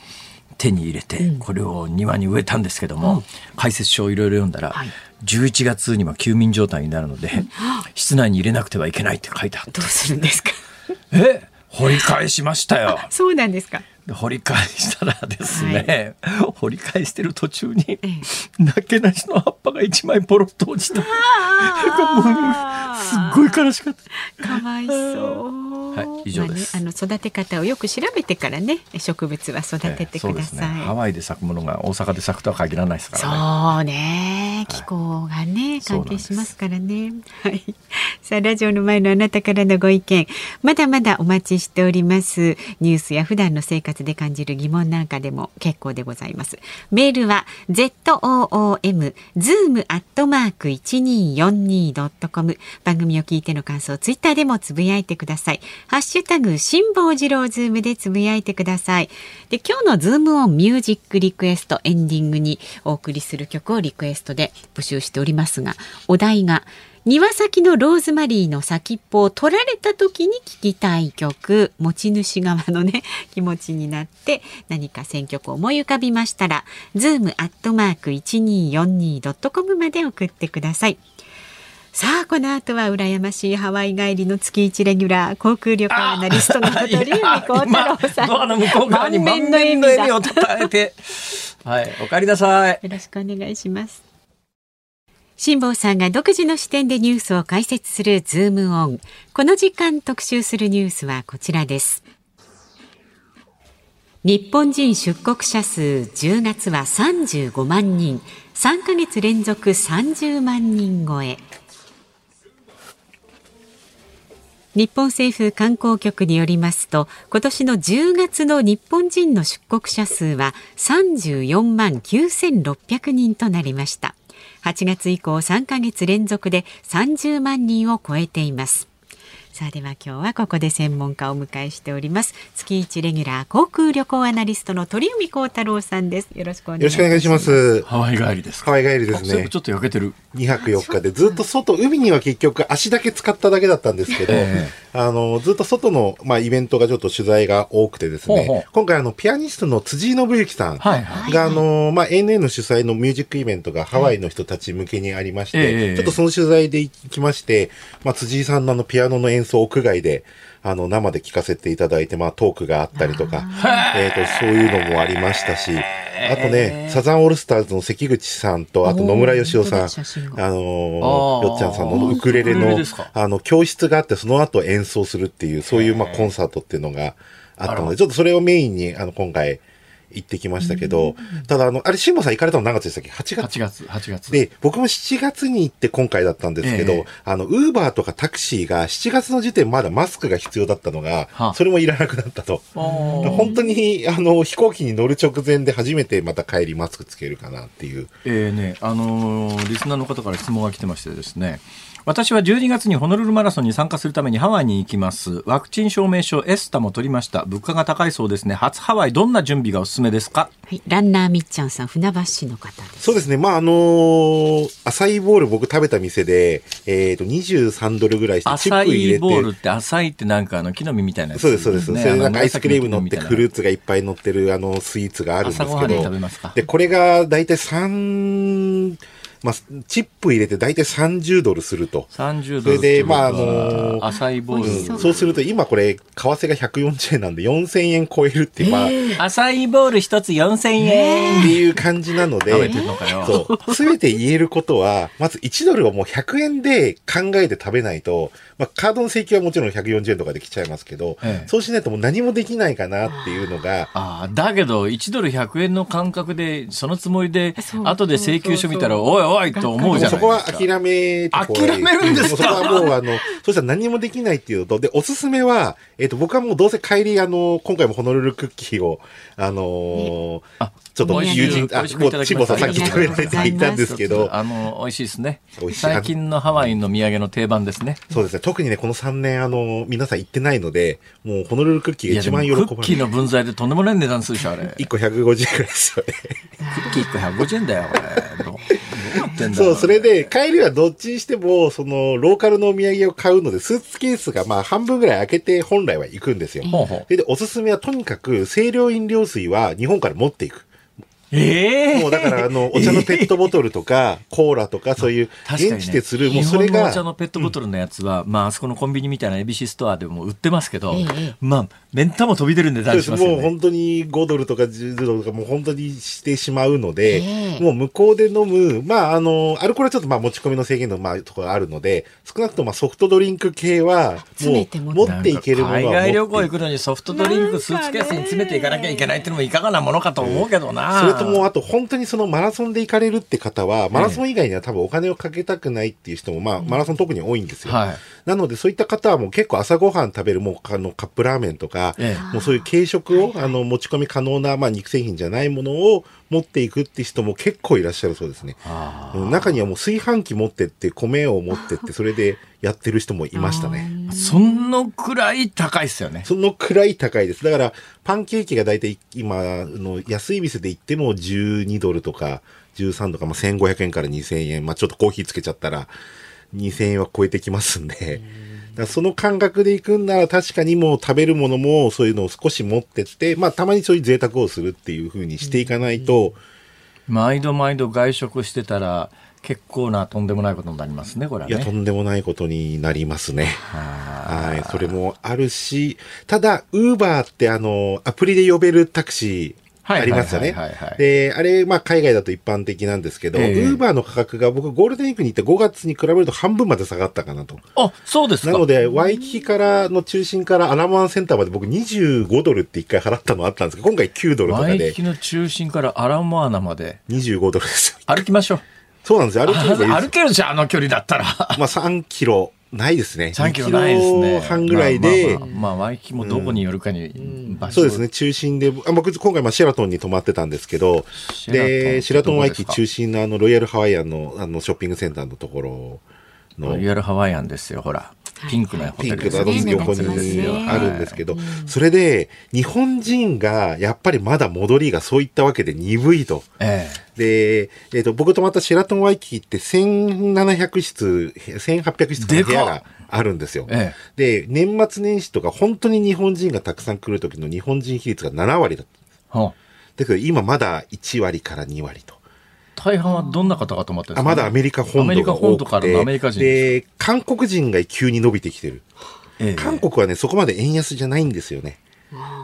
手に入れてこれを庭に植えたんですけども、うん、解説書をいろいろ読んだら、はい、じゅういちがつには休眠状態になるので、うん、室内に入れなくてはいけないって書いてあった。どうするんですかえ、掘り返しましたよそうなんですか。掘り返したらですね、はい、掘り返してる途中に、うん、なけなしの葉っぱがいちまいポロッと落ちたすっごい悲しかった。かわいそう、はい、以上です。まあね、あの育て方をよく調べてからね、植物は育ててください、えー、そうですね、ハワイで咲くものが大阪で咲くとは限らないですからね。そうね、気候がね、はい、関係しますからね、はい、さあラジオの前のあなたからのご意見まだまだお待ちしております。ニュースや普段の生活で感じる疑問なんかでも結構でございます。メールは ズーム アットマーク いちにーよんにー ドットコム。 番組を聞いての感想、ツイッターでもつぶやいてください。ハッシュタグ辛坊治郎ズームでつぶやいてください。で、今日のズームオンミュージックリクエスト、エンディングにお送りする曲をリクエストで募集しておりますが、お題が庭先のローズマリーの先っぽを取られた時に聞きたい曲、持ち主側のね気持ちになって何か選曲を思い浮かびましたら ズーム アットマーク いちにーよんにー ドットコム まで送ってください。さあこの後は羨ましいハワイ帰りの月一レギュラー、航空旅行アナリストの鳥海高太郎さん、ドアの向こう側に満面の笑みをたたえてはい、お帰りなさい。よろしくお願いします。辛坊さんが独自の視点でニュースを解説するズームオン。この時間特集するニュースはこちらです。日本人出国者数じゅうがつはさんじゅうごまんにん、さんかげつ連続さんじゅうまんにん超え。日本政府観光局によりますと、今年のじゅうがつの日本人の出国者数はさんじゅうよんまんきゅうせんろっぴゃくにんとなりました。はちがつ以降さんかげつ連続でさんじゅうまんにんを超えています。さあでは今日はここで専門家をお迎えしております。月一レギュラー航空旅行アナリストの鳥海高太朗さんです。よろしくお願いします。ハワイ帰りです。ハワイ帰りですね。ちょっと焼けてる。にはくよっかでずっと外、海には結局足だけ使っただけだったんですけど、えー、あのずっと外の、まあ、イベントがちょっと取材が多くてですね、ほうほう今回あのピアニストの辻井信之さんが エーエヌエヌ 主催のミュージックイベントがハワイの人たち向けにありまして、えー、ちょっとその取材で行きまして、まあ、辻井さんのあのピアノの演奏を屋外であの生で聴かせていただいて、まあ、トークがあったりとか、えー、とそういうのもありましたし、あとねサザンオールスターズの関口さんとあと野村義雄さん、あのー、よっちゃんさんのウクレレ の, レレあの教室があって、その後演奏するっていうそういうまあコンサートっていうのがあったので、ちょっとそれをメインにあの今回行ってきましたけど、ただあのあれ辛坊さん行かれたの何月でしたっけ？はちがつ。はちがつ、はちがつで僕もしちがつに行って今回だったんですけど、えー、あのウーバーとかタクシーがしちがつの時点まだマスクが必要だったのが、それもいらなくなったと。本当にあの飛行機に乗る直前で初めてまた帰りマスクつけるかなっていう。えーね、あのー、リスナーの方から質問が来てましてですね。私はじゅうにがつにホノルルマラソンに参加するためにハワイに行きます。ワクチン証明書エスタも取りました。物価が高いそうですね。初ハワイ、どんな準備がおすすめですか？はい、ランナーみっちゃんさん、船橋市の方です。そうですね。まあ、あのー、アサイーボール僕食べた店で、えっと、にじゅうさんドルぐらいして、チップ入れて。アサイーボールって、アサイってなんかあの木の実みたいなやつですね。そうです、そうです。それなんかアイスクリーム乗ってフルーツがいっぱい乗ってるあのスイーツがあるんですけど。朝ごはんに食べますか？で、これがだいたいさん、まあ、チップ入れて大体さんじゅうドルすると。さんじゅうドル。それで、まあ、あのー、浅いボール、うん。そうすると、今これ、為替がひゃくよんじゅうえんなんでよんせんえん超えるっていう、まあ。浅いボール一つよんせんえん。っていう感じなので、すべて言えることは、まずいちドルをもうひゃくえんで考えて食べないと、まあ、カードの請求はもちろんひゃくよんじゅうえんとかできちゃいますけど、ええ、そうしないともう何もできないかなっていうのが。ああ、だけど、いちドルひゃくえんの感覚で、そのつもりで、後で請求書見たら、おいおい、怖いと思うじゃないですか。そこは諦めて諦めるんですか？そこはもうあのそしたら何もできないっていうのとで、おすすめは、えー、と僕はもうどうせ帰りあの今回もホノルルクッキーをあのーね、あちょっと友人あもう辛坊さんさっき食べられていたんですけど、あの美味しいですね。最近のハワイの土産の定番ですね。そうですね。特にねこのさんねんあの皆さん行ってないので、もうホノルルクッキーが一番喜ばれる。クッキーの分際でとんでもない値段するでしょあれ。いっこひゃくごじゅうえんくらいですよね。クッキーいっこひゃくごじゅうえんだよこれ。そう、それで、帰りはどっちにしても、その、ローカルのお土産を買うので、スーツケースがまあ、半分ぐらい開けて、本来は行くんですよ。ほうほう。で、おすすめはとにかく、清涼飲料水は日本から持っていく。ええー、もうだからあのお茶のペットボトルとか、えー、コーラとかそういう現地でする、ね、もうそれが日本のお茶のペットボトルのやつは、うん、まああそこのコンビニみたいなエビシストアでも売ってますけど、えー、まあメンタも飛び出るんで大事ですよね。もう本当にごドルとかじゅうドルとかもう本当にしてしまうので、えー、もう向こうで飲むまああのアルコールはちょっとまあ持ち込みの制限のまあところがあるので、少なくともまあソフトドリンク系はもう持っていけるものは持っていく。海外旅行行くのにソフトドリンクスーツケースに詰めていかなきゃいけないっていうのもいかがなものかと思うけどな。えーもうあと本当にそのマラソンで行かれるって方はマラソン以外には多分お金をかけたくないっていう人もまあマラソン特に多いんですよ、うんはい、なのでそういった方はもう結構朝ごはん食べるもうあのカップラーメンとか、ええ、もうそういう軽食をあの持ち込み可能なまあ肉製品じゃないものを持っていくって人も結構いらっしゃるそうですね。中にはもう炊飯器持ってって米を持ってってそれでやってる人もいましたね。そのくらい高いですよね。そのくらい高いです。だからパンケーキがだいたい今の安い店で行ってもじゅうにドルとかじゅうさんドルとか、まあ、せんごひゃくえんからにせんえん、まあ、ちょっとコーヒーつけちゃったらにせんえんは超えてきますんで、だからその感覚で行くんなら確かにもう食べるものもそういうのを少し持ってって、まあ、たまにそういう贅沢をするっていう風にしていかないと、うん、毎度毎度外食してたら結構なとんでもないことになりますね、これはね。いや、とんでもないことになりますね。はい、それもあるし、ただウーバーってあのアプリで呼べるタクシーありますよね。で、あれ、まあ、海外だと一般的なんですけど、ウーバーの価格が僕、ゴールデンウィークに行ったごがつに比べると半分まで下がったかなと。あ、そうですか。なので、ワイキキからの中心からアラモアナセンターまで僕にじゅうごドルっていっかい払ったのあったんですけど、今回きゅうドルとかで。ワイキキの中心からアラモアナまで。にじゅうごドルです。歩きましょう。そうなんですよ。歩けるじゃん。歩けるじゃん、あの距離だったら。まあ、さんキロ。ないですね。さんキロないですね。にキロはんぐらいで。まあ、まあ、まあ、ワイキキもどこによるかに、うん、場所そうですね。中心で、あ僕、今回、まあ、シェラトンに泊まってたんですけど、シで、シェラトンワイキキ中心のあの、ロイヤルハワイアンの、あの、ショッピングセンターのところの。ロイヤルハワイアンですよ、ほら。ピンクのホテルですね、横にあるんですけど、それで日本人がやっぱりまだ戻りがそういったわけで鈍いと、えーでえー、と僕泊まったシェラトンワイキキってせんななひゃくしつせんはっぴゃくしつの部屋があるんですよ。ええ、で年末年始とか本当に日本人がたくさん来る時の日本人比率がななわりだった。はあ、だけど今まだいちわりからにわりと。大半はどんな方が泊まってるんですか、ね、まだアメリカ本土が多くて、アメリカ人で韓国人が急に伸びてきてる。ええ、韓国はねそこまで円安じゃないんですよね。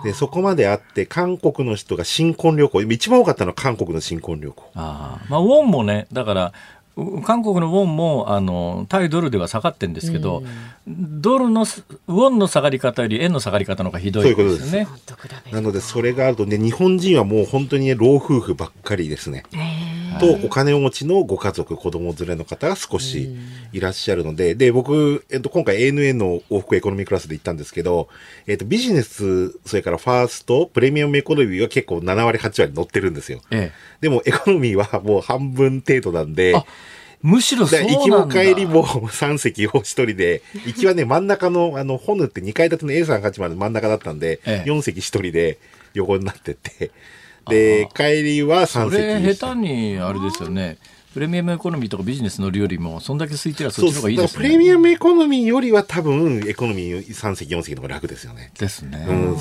でそこまであって韓国の人が新婚旅行、一番多かったのは韓国の新婚旅行。あ、まあ、ウォンもねだから韓国のウォンもあの対ドルでは下がってるんですけど、うん、ドルのウォンの下がり方より円の下がり方の方がひどいですよね。そういうことです。なのでそれがあるとね、日本人はもう本当に、ね、老夫婦ばっかりですね、えー、とお金持ちのご家族子供連れの方が少しいらっしゃるので、うん、で僕、えっと、今回 エーエヌエー の往復エコノミークラスで行ったんですけど、えっと、ビジネスそれからファーストプレミアムエコノミーは結構ななわりはちわり乗ってるんですよ、えー、でもエコノミーはもう半分程度なんで、むしろそうなんだ。行きも帰りもさんせきを一人で、行きはね真ん中のあのホヌってにかいだての エーさんじゅうはち まで真ん中だったんで、ええ、よんせき一人で横になってって、で帰りはさんせき。それ下手にあれですよね。プレミアムエコノミーとかビジネス乗るよりもそんだけ空いてらそっちの方がいいですね。プレミアムエコノミーよりは多分エコノミーさんせきよんせきの方が楽ですよね。ですね。うん。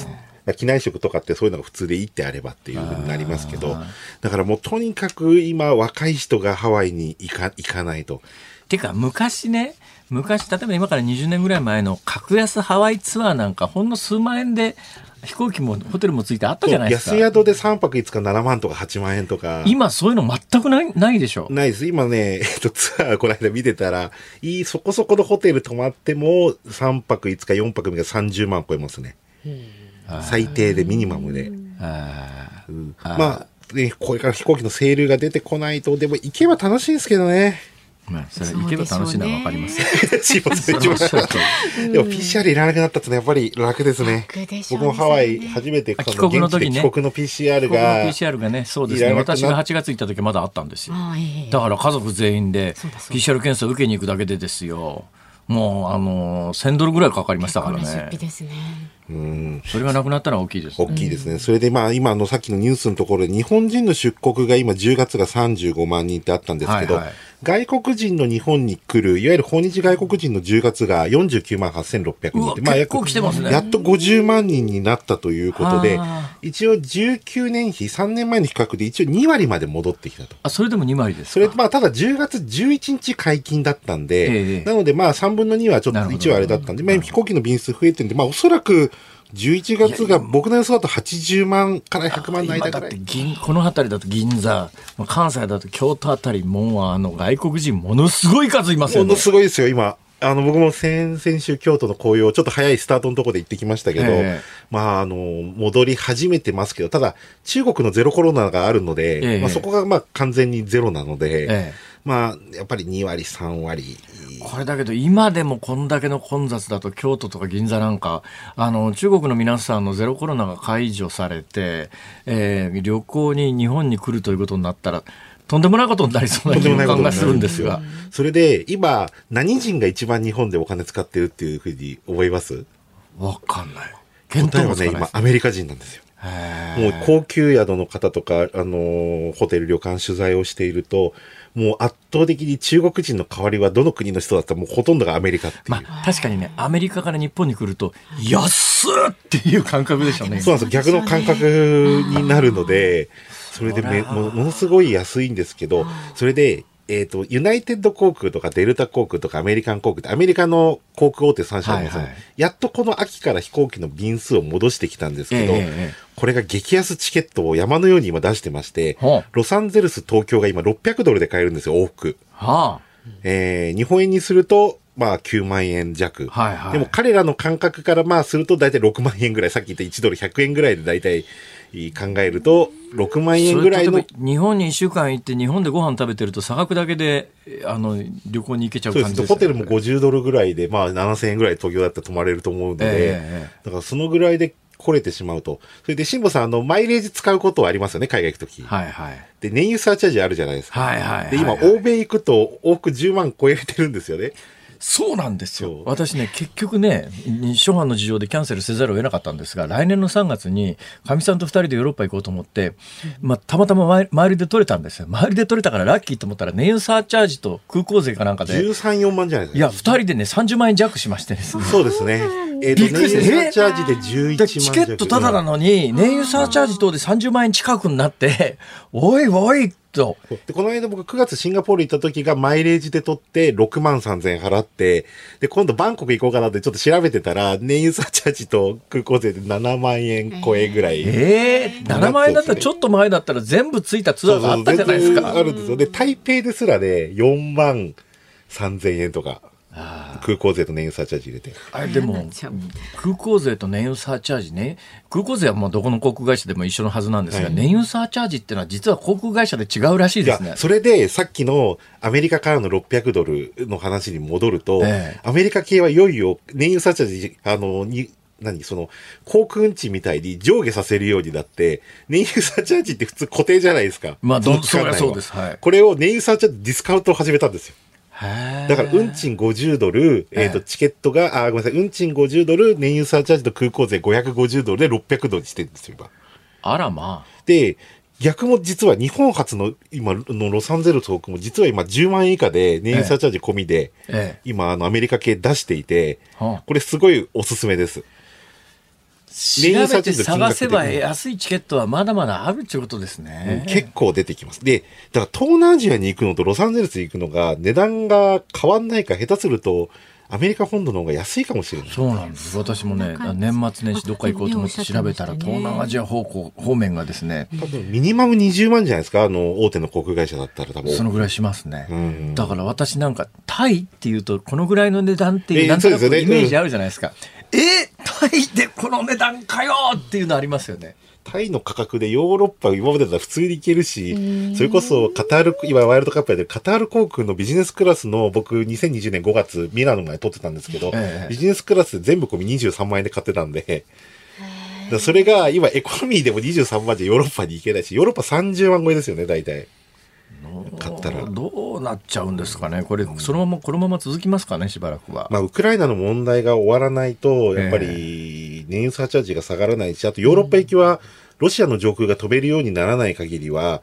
機内食とかってそういうのが普通でいいってあればっていうふうになりますけど、だからもうとにかく今若い人がハワイに行か、行かないと。てか昔ね、昔例えば今からにじゅうねんぐらい前の格安ハワイツアーなんかほんの数万円で飛行機もホテルもついてあったじゃないですか。安宿でさんぱくいつかななまんとかはちまんえんとか。今そういうの全くない、ないでしょ。ないです。今ね、えっと、ツアーこの間見てたら、いいそこそこのホテル泊まってもさんぱくいつかよんぱくみっかがさんじゅうまん超えますね。最低でミニマムで、あ、うん、あ、まあ、ね、これから飛行機のセールが出てこないと、でも行けば楽しいんですけどね。まあ、それ行けば楽しいのは分かります。すいません、でも ピーシーアール いらなくなったとね、やっぱり楽ですね。僕もハワイ初めて帰国の時ね、帰国の ピーシーアール が ピーシーアール がね、そうですね。私がはちがつ行った時まだあったんですよ。だから家族全員で ピーシーアール 検査を受けに行くだけでですよ。もうあのせんドルぐらいかかりましたからね。出費ですね。うん。それがなくなったのは大きいですね。大きいですね。それでまあ今のさっきのニュースのところで日本人の出国が今じゅうがつがさんじゅうごまんにんってあったんですけど、はいはい、外国人の日本に来るいわゆる訪日外国人のじゅうがつがよんじゅうきゅうまんはっせんろっぴゃくにんで、まあ約結構来てますね。やっとごじゅうまんにんになったということで、一応じゅうきゅうねんひさんねんまえの比較で一応にわりまで戻ってきたと。あ、それでもにわりですか。それまあただじゅうがつじゅういちにち解禁だったんで、えー、なのでまあさんぶんのにはちょっと一応あれだったんで、まあ、飛行機の便数増えてるんで、まあおそらくじゅういちがつが僕の予想だとはちじゅうまんからひゃくまんの間ぐらい。この辺りだと銀座、関西だと京都あたりもあの外国人ものすごい数いますよね。ものすごいですよ今。あの僕も先々週京都の紅葉ちょっと早いスタートのところで行ってきましたけど、えー、まああの戻り始めてますけど、ただ中国のゼロコロナがあるので、えーまあ、そこがまあ完全にゼロなので、えー、まあやっぱりにわりさんわり。これだけど今でもこんだけの混雑だと京都とか銀座なんかあの中国の皆さんのゼロコロナが解除されて、えー、旅行に日本に来るということになったらとんでもないことになりそうな気分がするんですが、それで今何人が一番日本でお金使ってるっていうふうに思います？わかんない。答えはね今アメリカ人なんですよ。もう高級宿の方とか、あのー、ホテル旅館取材をしているともう圧倒的に中国人の代わりはどの国の人だったらもうほとんどがアメリカっていう、まあ、確かにねアメリカから日本に来ると安っっていう感覚でしょうね。そうなんです、逆の感覚になるのでそれでめものすごい安いんですけど、それでえーと、ユナイテッド航空とかデルタ航空とかアメリカン航空ってアメリカの航空大手さんしゃありますね、はいはい、やっとこの秋から飛行機の便数を戻してきたんですけど、えーえー、これが激安チケットを山のように今出してまして、はあ、ロサンゼルス東京が今ろっぴゃくドルで買えるんですよ往復、はあえー、日本円にするとまあきゅうまんえんじゃく、はいはい、でも彼らの感覚からまあすると大体ろくまんえんぐらい、さっき言ったいちドルひゃくえんぐらいで大体考えるとろくまんえんぐらいの。日本にいっしゅうかん行って日本でご飯食べてると差額だけであの旅行に行けちゃう感じですね。そうです。ホテルもごじゅうドルぐらいで、まあ、ななせんえんぐらい東京だったら泊まれると思うので、えー、だからそのぐらいで来れてしまうと。それで辛坊さんあのマイレージ使うことはありますよね海外行くとき、はいはい、で燃油サーチャージあるじゃないですか、はいはいはいはい、で今欧米行くと往復じゅうまん超えてるんですよね。そうなんですよ。私ね、結局ね、諸般の事情でキャンセルせざるを得なかったんですが、来年のさんがつにかみさんとふたりでヨーロッパ行こうと思って、まあ、たまたま周りで取れたんですよ。周りで取れたからラッキーと思ったら、燃油サーチャージと空港税かなんかでじゅうさん、よんまんじゃないですか。いや、ふたりでねさんじゅうまんえん弱しましてね。そうですね、えー、と燃油サーチャージでじゅういちまんえん、チケットただなのに燃油サーチャージ等でさんじゅうまんえん近くになっておいおいと。でこの間僕くがつシンガポール行った時がマイレージで取ってろくまんさんぜんえん払って、で今度バンコク行こうかなってちょっと調べてたら、燃油サーチャージと空港税でななまんえん超えぐらい、えー、ななまんえんだったら、ちょっと前だったら全部ついたツアーがあったじゃないですか。そうそうそう、あるんですよ。で台北ですらねよんまんさんぜんえんとか、空港税と燃油サーチャージ入れて。あれでも空港税と燃油サーチャージね、空港税はもうどこの航空会社でも一緒のはずなんですが、はい、燃油サーチャージっていうのは実は航空会社で違うらしいですね。いや、それでさっきのアメリカからのろっぴゃくドルの話に戻ると、えー、アメリカ系はいよいよ燃油サーチャージ、あのに何その航空運賃みたいに上下させるようになって、燃油サーチャージって普通固定じゃないですか。まあどうそうやそうです、はい、これを燃油サーチャージディスカウントを始めたんですよ。だから運賃ごじゅうドル、えーとチケットが、あ、ごめんなさい、運賃ごじゅうドル、燃油サーチャージと空港税ごひゃくごじゅうドルでろっぴゃくドルにしてるんですよ今。あらまあ。で逆も実は日本初の今のロサンゼルス航空も実は今じゅうまんえん以下で燃油サーチャージ込みで、えー、今あのアメリカ系出していて、これすごいおすすめです。調べて探せば安いチケットはまだまだあるっていうことですね、うん、結構出てきます。で、だから東南アジアに行くのとロサンゼルス行くのが値段が変わんないか、下手するとアメリカ本土の方が安いかもしれない。そうなんです。私もね、年末年始どっか行こうと思って調べたら、東南アジア方向方面がですね、多分ミニマムにじゅうまんじゃないですか、あの大手の航空会社だったら多分そのぐらいしますね、うん、だから私なんかタイっていうとこのぐらいの値段っていう、えー、なんとなくイメージあるじゃないですか、えー、タイでこの値段かよっていうのありますよね。タイの価格でヨーロッパ今までだったら普通に行けるし、それこそカタール、今ワールドカップやでカタール航空のビジネスクラスの、僕にせんにじゅうねんごがつミラノまで取ってたんですけど、えー、ビジネスクラス全部込みにじゅうさんまんえんで買ってたんで、だそれが今エコノミーでもにじゅうさんまんじゃヨーロッパに行けないし、ヨーロッパさんじゅうまん超えですよね大体。買ったらどうなっちゃうんですかねこれ、そのままこのまま続きますかねしばらくは。まあ、ウクライナの問題が終わらないとやっぱり燃油サーチャージが下がらないし、あとヨーロッパ行きはロシアの上空が飛べるようにならない限りは、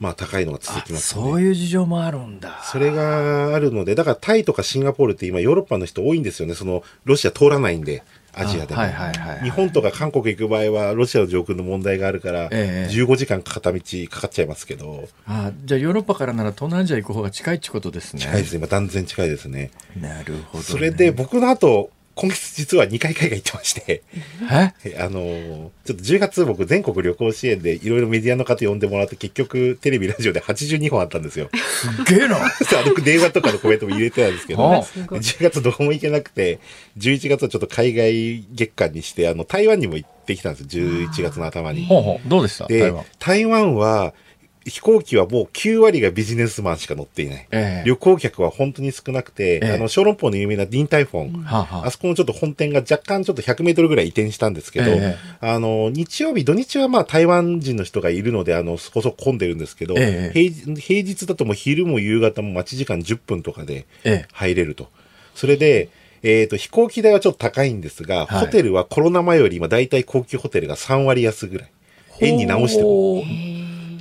まあ、高いのが続きますね。そういう事情もあるんだ。それがあるので、だからタイとかシンガポールって今ヨーロッパの人多いんですよね、そのロシア通らないんで、アジアでも、はいはいはいはい、日本とか韓国行く場合はロシアの上空の問題があるから、ええ、じゅうごじかん片道かかっちゃいますけど。あ、じゃあヨーロッパからなら東南アジア行く方が近いってことですね。近いですね、今断然近いですね。なるほど、ね、それで僕の後今月実はにかい海外行ってましてあのちょっとじゅうがつ僕全国旅行支援でいろいろメディアの方呼んでもらって、結局テレビラジオではちじゅうにほんあったんですよ。すげえな電話とかのコメントも入れてたんですけど、ね、じゅうがつどこも行けなくて、じゅういちがつはちょっと海外月間にして、あの台湾にも行ってきたんですよ、じゅういちがつの頭に。ほうほう、どうでした？で台湾。台湾は飛行機はもうきゅうわりがビジネスマンしか乗っていない。ええ、旅行客は本当に少なくて、ええ、あの、小籠包の有名なディンタイフォン、うんはあはあ。あそこのちょっと本店が若干ちょっとひゃくメートルぐらい移転したんですけど、ええ、あの、日曜日、土日はまあ台湾人の人がいるので、あの、そこそこ混んでるんですけど、ええ、平, 平日だともう昼も夕方も待ち時間じゅっぷんとかで入れると。ええ、それで、えっと、飛行機代はちょっと高いんですが、はい、ホテルはコロナ前より今大体高級ホテルがさんわり安ぐらい。円に直しても。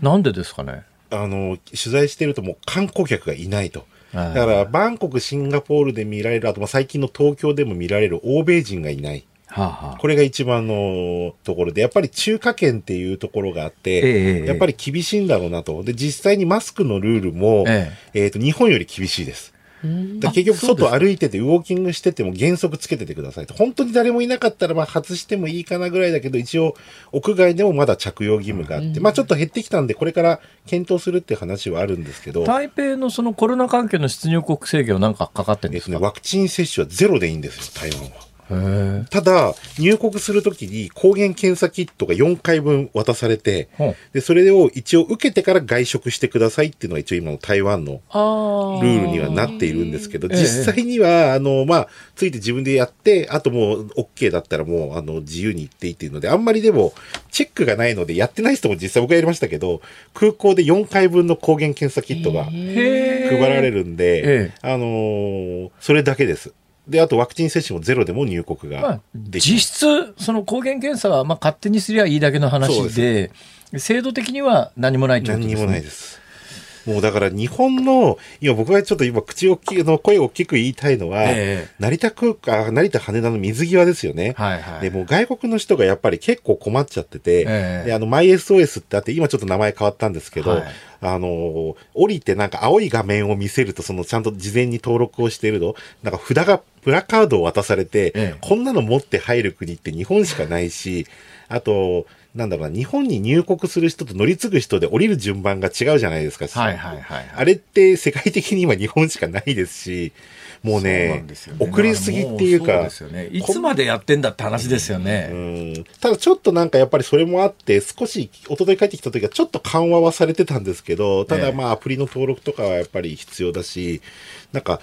なんでですかね。あの取材してるともう観光客がいないと。だからバンコク、シンガポールで見られる、あと最近の東京でも見られる欧米人がいない、はあはあ、これが一番のところで、やっぱり中華圏っていうところがあって、えー、やっぱり厳しいんだろうなと。で実際にマスクのルールも、えーえー、と日本より厳しいです。だ結局外歩いててウォーキングしてても原則つけててくださいと。本当に誰もいなかったらまあ外してもいいかなぐらいだけど、一応屋外でもまだ着用義務があって、うんうん、まあちょっと減ってきたんでこれから検討するっていう話はあるんですけど。台北のそのコロナ関係の出入国制限はなんかかかってるんですか？ですね、ワクチン接種はゼロでいいんですよ台湾は。ただ入国するときに抗原検査キットがよんかいぶん渡されて、うん、でそれを一応受けてから外食してくださいっていうのが一応今の台湾のルールにはなっているんですけど、実際にはあの、まあ、ついて自分でやって、あともう OK だったらもうあの自由に行っていいっていうので、あんまりでもチェックがないのでやってない人も実際僕はやりましたけど、空港でよんかいぶんの抗原検査キットが配られるんで、あのそれだけです。で、あとワクチン接種もゼロでも入国ができる。まあ、実質、その抗原検査はまあ勝手にすりゃいいだけの話で、制度的には何もないということですね。何もないです。もうだから日本の、今僕がちょっと今口をの声を大きく言いたいのは、えー、成田空港、成田羽田の水際ですよね。はいはい、でもう外国の人がやっぱり結構困っちゃってて、えー、であの マイエスオーエス ってあって、今ちょっと名前変わったんですけど、はい、あの、降りてなんか青い画面を見せると、そのちゃんと事前に登録をしていると、なんか札が、プラカードを渡されて、ええ、こんなの持って入る国って日本しかないし、あと、なんだろうな、日本に入国する人と乗り継ぐ人で降りる順番が違うじゃないですか。はいはいはい、はい。あれって世界的に今日本しかないですし、もうね、うね遅れすぎっていうか、うですよ、ね、いつまでやってんだって話ですよね。うん。ただちょっとなんかやっぱりそれもあって、少し一昨日帰ってきた時はちょっと緩和はされてたんですけど、ただまあアプリの登録とかはやっぱり必要だし、なんか、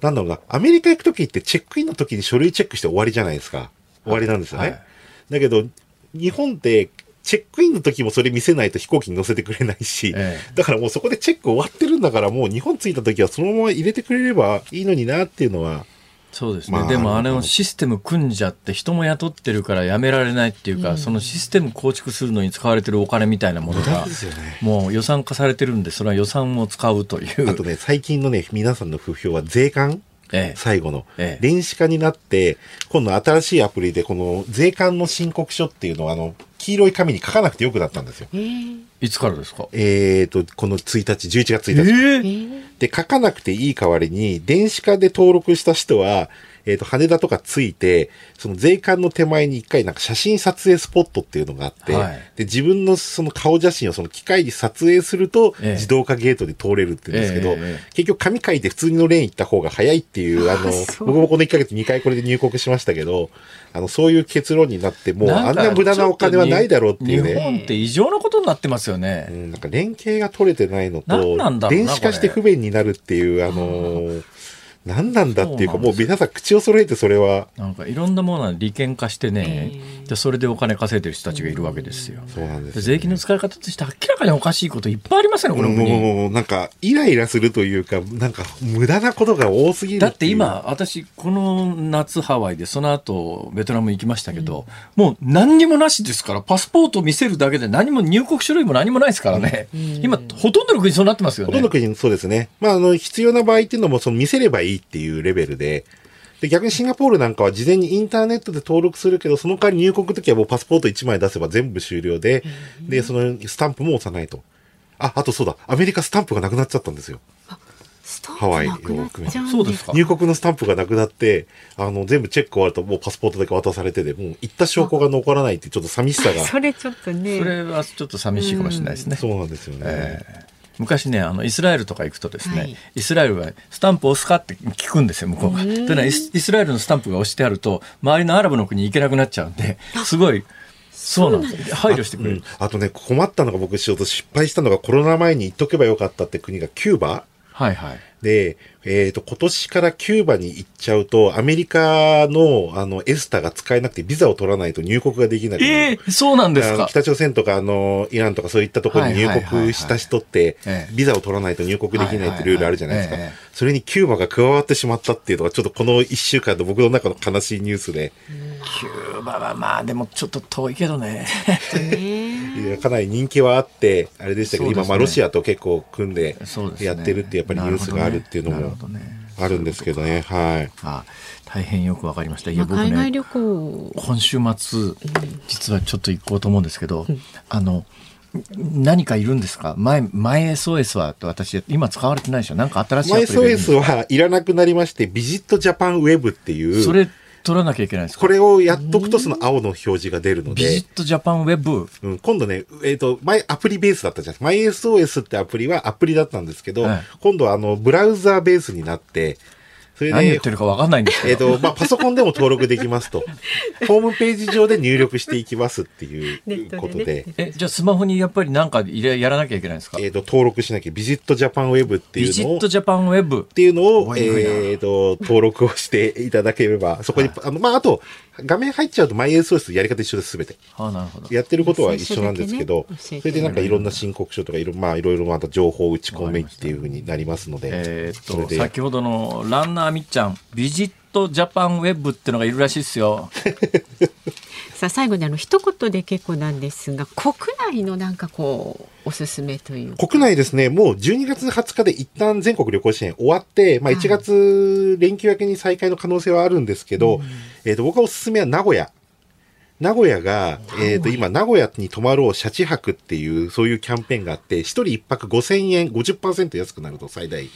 なんだろうな、アメリカ行くときってチェックインのときに書類チェックして終わりじゃないですか。終わりなんですよね。はい、だけど、日本ってチェックインのときもそれ見せないと飛行機に乗せてくれないし、ええ、だからもうそこでチェック終わってるんだから、もう日本着いたときはそのまま入れてくれればいいのになっていうのは。そうですね。まあ、でもあれのシステム組んじゃって人も雇ってるからやめられないっていうか、うん、そのシステム構築するのに使われてるお金みたいなものがもう予算化されてるんで、それは予算を使うという。あとね、最近のね、皆さんの不評は税関、ええ、最後の、ええ、電子化になって今度新しいアプリでこの税関の申告書っていうのをあの黄色い紙に書かなくてよくなったんですよ。いつからですか？えーと、このついたち、じゅういちがつついたち、えー、で書かなくていい代わりに電子化で登録した人は、えーと、羽田とかついてその税関の手前に一回なんか写真撮影スポットっていうのがあって、はい、で自分のその顔写真をその機械に撮影すると自動化ゲートで通れるって言うんですけど、えーえーえー、結局紙書いて普通のレーン行った方が早いっていうあの僕もこのいっかげつにかいこれで入国しましたけど、あのそういう結論になって、もうあんな無駄なお金はないだろうっていうね。日本って異常なことになってますよね。うん、なんか連携が取れてないのと、なんなん電子化して不便になるっていう、あのー、何なんだっていうか、うもう皆さん口を揃えてそれはなんかいろんなものは利権化してね、でそれでお金稼いでる人たちがいるわけですよ。そうなんですね。税金の使い方として明らかにおかしいこといっぱいありますよね、この国。もうなんかイライラするというか、なんか無駄なことが多すぎるっていう。だって今私この夏ハワイでその後ベトナム行きましたけど、うん、もう何にもなしですから、パスポート見せるだけで何も入国書類も何もないですからね、うん、今ほとんどの国そうなってますよね。ほとんどの国そうですね。まあ、あの必要な場合っていうのもその見せればいいっていうレベルで、で逆にシンガポールなんかは事前にインターネットで登録するけど、その代わり入国の時はもうパスポートいちまい出せば全部終了で、うん、でそのスタンプも押さないと。あ、あとそうだ、アメリカスタンプがなくなっちゃったんですよ。ハワイを含めて。そうですか。入国のスタンプがなくなって、あの、全部チェック終わるともうパスポートだけ渡されてで、もう行った証拠が残らないってちょっと寂しさが。それちょっとね。それはちょっと寂しいかもしれないですね。うん、そうなんですよね。えー昔ね、あのイスラエルとか行くとですね、はい、イスラエルはスタンプ押すかって聞くんですよ、向こうが。というのはイスラエルのスタンプが押してあると周りのアラブの国行けなくなっちゃうんで、すごい。そうなんです。配慮してくれる。あ、うん、あとね、困ったのが、僕仕事失敗したのが、コロナ前に行っとけばよかったって国がキューバ。はいはい。で、えっと、今年からキューバに行っちゃうと、アメリカの、あの、エスタが使えなくて、ビザを取らないと入国ができない。えー、そうなんですか。北朝鮮とか、あの、イランとかそういったところに入国した人って、ビザを取らないと入国できないってルールあるじゃないですか。それにキューバが加わってしまったっていうのが、ちょっとこのいっしゅうかんの僕の中の悲しいニュースで。キューバはまあ、でもちょっと遠いけどね。いや、かなり人気はあって、あれでしたけど、ね、今、まあ、ロシアと結構組んでやってるって、やっぱりニュースがあるっていうのもあるんですけどね。はい。あ、大変よくわかりました。いや、僕ね、海外旅行今週末、実はちょっと行こうと思うんですけど、うん、あの、何かいるんですか？前、前 エスオーエス は私、今使われてないでしょ？なんか新しいアプリがいるんですか？前 エスオーエス はいらなくなりまして、ビジットジャパンウェブっていう。それ取らなきゃいけないですか？これをやっとくとその青の表示が出るので。ビジットジャパンウェブ。うん、今度ね、えっ、ー、と、前アプリベースだったじゃないですか。マイエスオーエス ってアプリはアプリだったんですけど、はい、今度はあの、ブラウザーベースになって、それで何言ってるか分かんないんですけど、えーとまあ、パソコンでも登録できますとホームページ上で入力していきますっていうことで、ね、えじゃあスマホにやっぱり何か入れやらなきゃいけないんですか。えーと登録しなきゃビジットジャパンウェブっていうのをビジットジャパンウェブっていうのを、えーと登録をしていただければそこに あ, の、まあ、あと画面入っちゃうとMySOSやり方一緒です。全てあなるほどやってることは一緒なんですけど、それでなんかいろんな申告書とかいろいろ、まあ、いろいろまた情報を打ち込めっていう風になりますので、えー、とそれで先ほどのランナーみっちゃんビジットジャパンウェブってのがいるらしいですよさあ最後にあの一言で結構なんですが、国内のなんかこうおすすめという国内ですね、もうじゅうにがつはつかで一旦全国旅行支援終わって、まあ、いちがつ連休明けに再開の可能性はあるんですけど、はい、えー、と僕はおすすめは名古屋名古屋が、えっと、今、名古屋に泊まろう車地泊っていう、そういうキャンペーンがあって、一人一泊ごせんえん、ごじゅっパーセント 安くなると最大。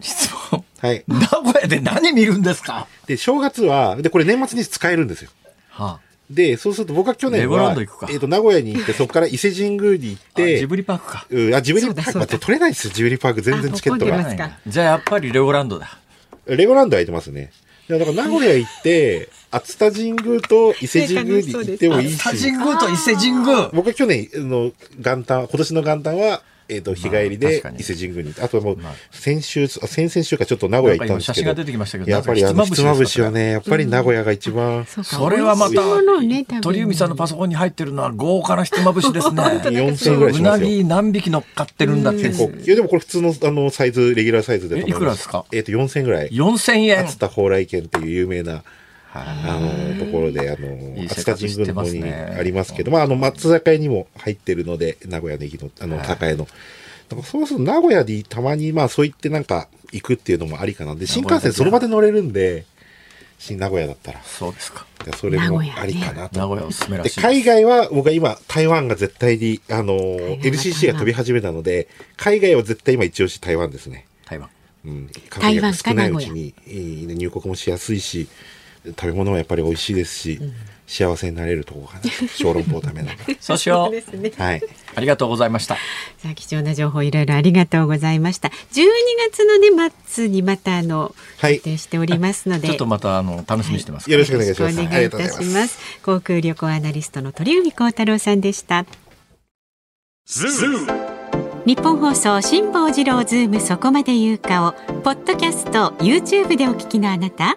質問。はい。名古屋で何見るんですか？で、正月は、で、これ年末に使えるんですよ。はあ、で、そうすると僕は去年は、えっと、名古屋に行って、そこから伊勢神宮に行って、ジブリパークか。うん、あ、ジブリパークは取れないですよ、ジブリパーク。全然チケットが。じゃあやっぱりレゴランドだ。レゴランド空いてますね。だから名古屋行って、熱田神宮と伊勢神宮に行ってもいいし。熱田神宮と伊勢神宮。僕は去年の元旦、今年の元旦は、えっと、日帰りで伊勢神宮に行って、あともう、先週、先々週かちょっと名古屋行ったんですけど。写真が出てきましたけど、やっぱりあの、ひつまぶしはね、やっぱり名古屋が一番。それはまた、鳥海さんのパソコンに入ってるのは豪華なひつまぶしですね。よんせんえんぐらいしますよ。うなぎ何匹乗っかってるんだって。いやでもこれ普通のあの、サイズ、レギュラーサイズで。いくらですか？えっと、よんせんえんぐらい。よんせんえん。熱田蓬莱軒っていう有名な。あのところで、あの、熱田神宮の方にありますけど、まあ、あの、松坂屋にも入ってるので、名古屋の駅の、あの、高屋の。だから、そうすると名古屋でたまに、まあ、そういってなんか、行くっていうのもありかな。で、新幹線その場で乗れるんで、新名古屋だったら。そうですか。それもありかなと。名古屋おすすめらしい。で、海外は、僕は今、台湾が絶対に、あの、エルシーシー が飛び始めたので、海外は絶対今一押し台湾ですね。台湾。うん。海外少ないうちに、入国もしやすいし、食べ物はやっぱり美味しいですし、うん、幸せになれるところかな。小籠包を食べながら。そうしよう、ね、はい。ありがとうございました。さあ貴重な情報いろいろありがとうございました。じゅうにがつの、ね、末にまたあの予定しておりますので、はい、ちょっとまたあの楽しみにしてます、はい。よろしくお願いします。お願いいたします。航空旅行アナリストの鳥海高太朗さんでした。ズーム日本放送辛坊治郎ズームそこまで言うかをポッドキャスト YouTube でお聞きのあなた。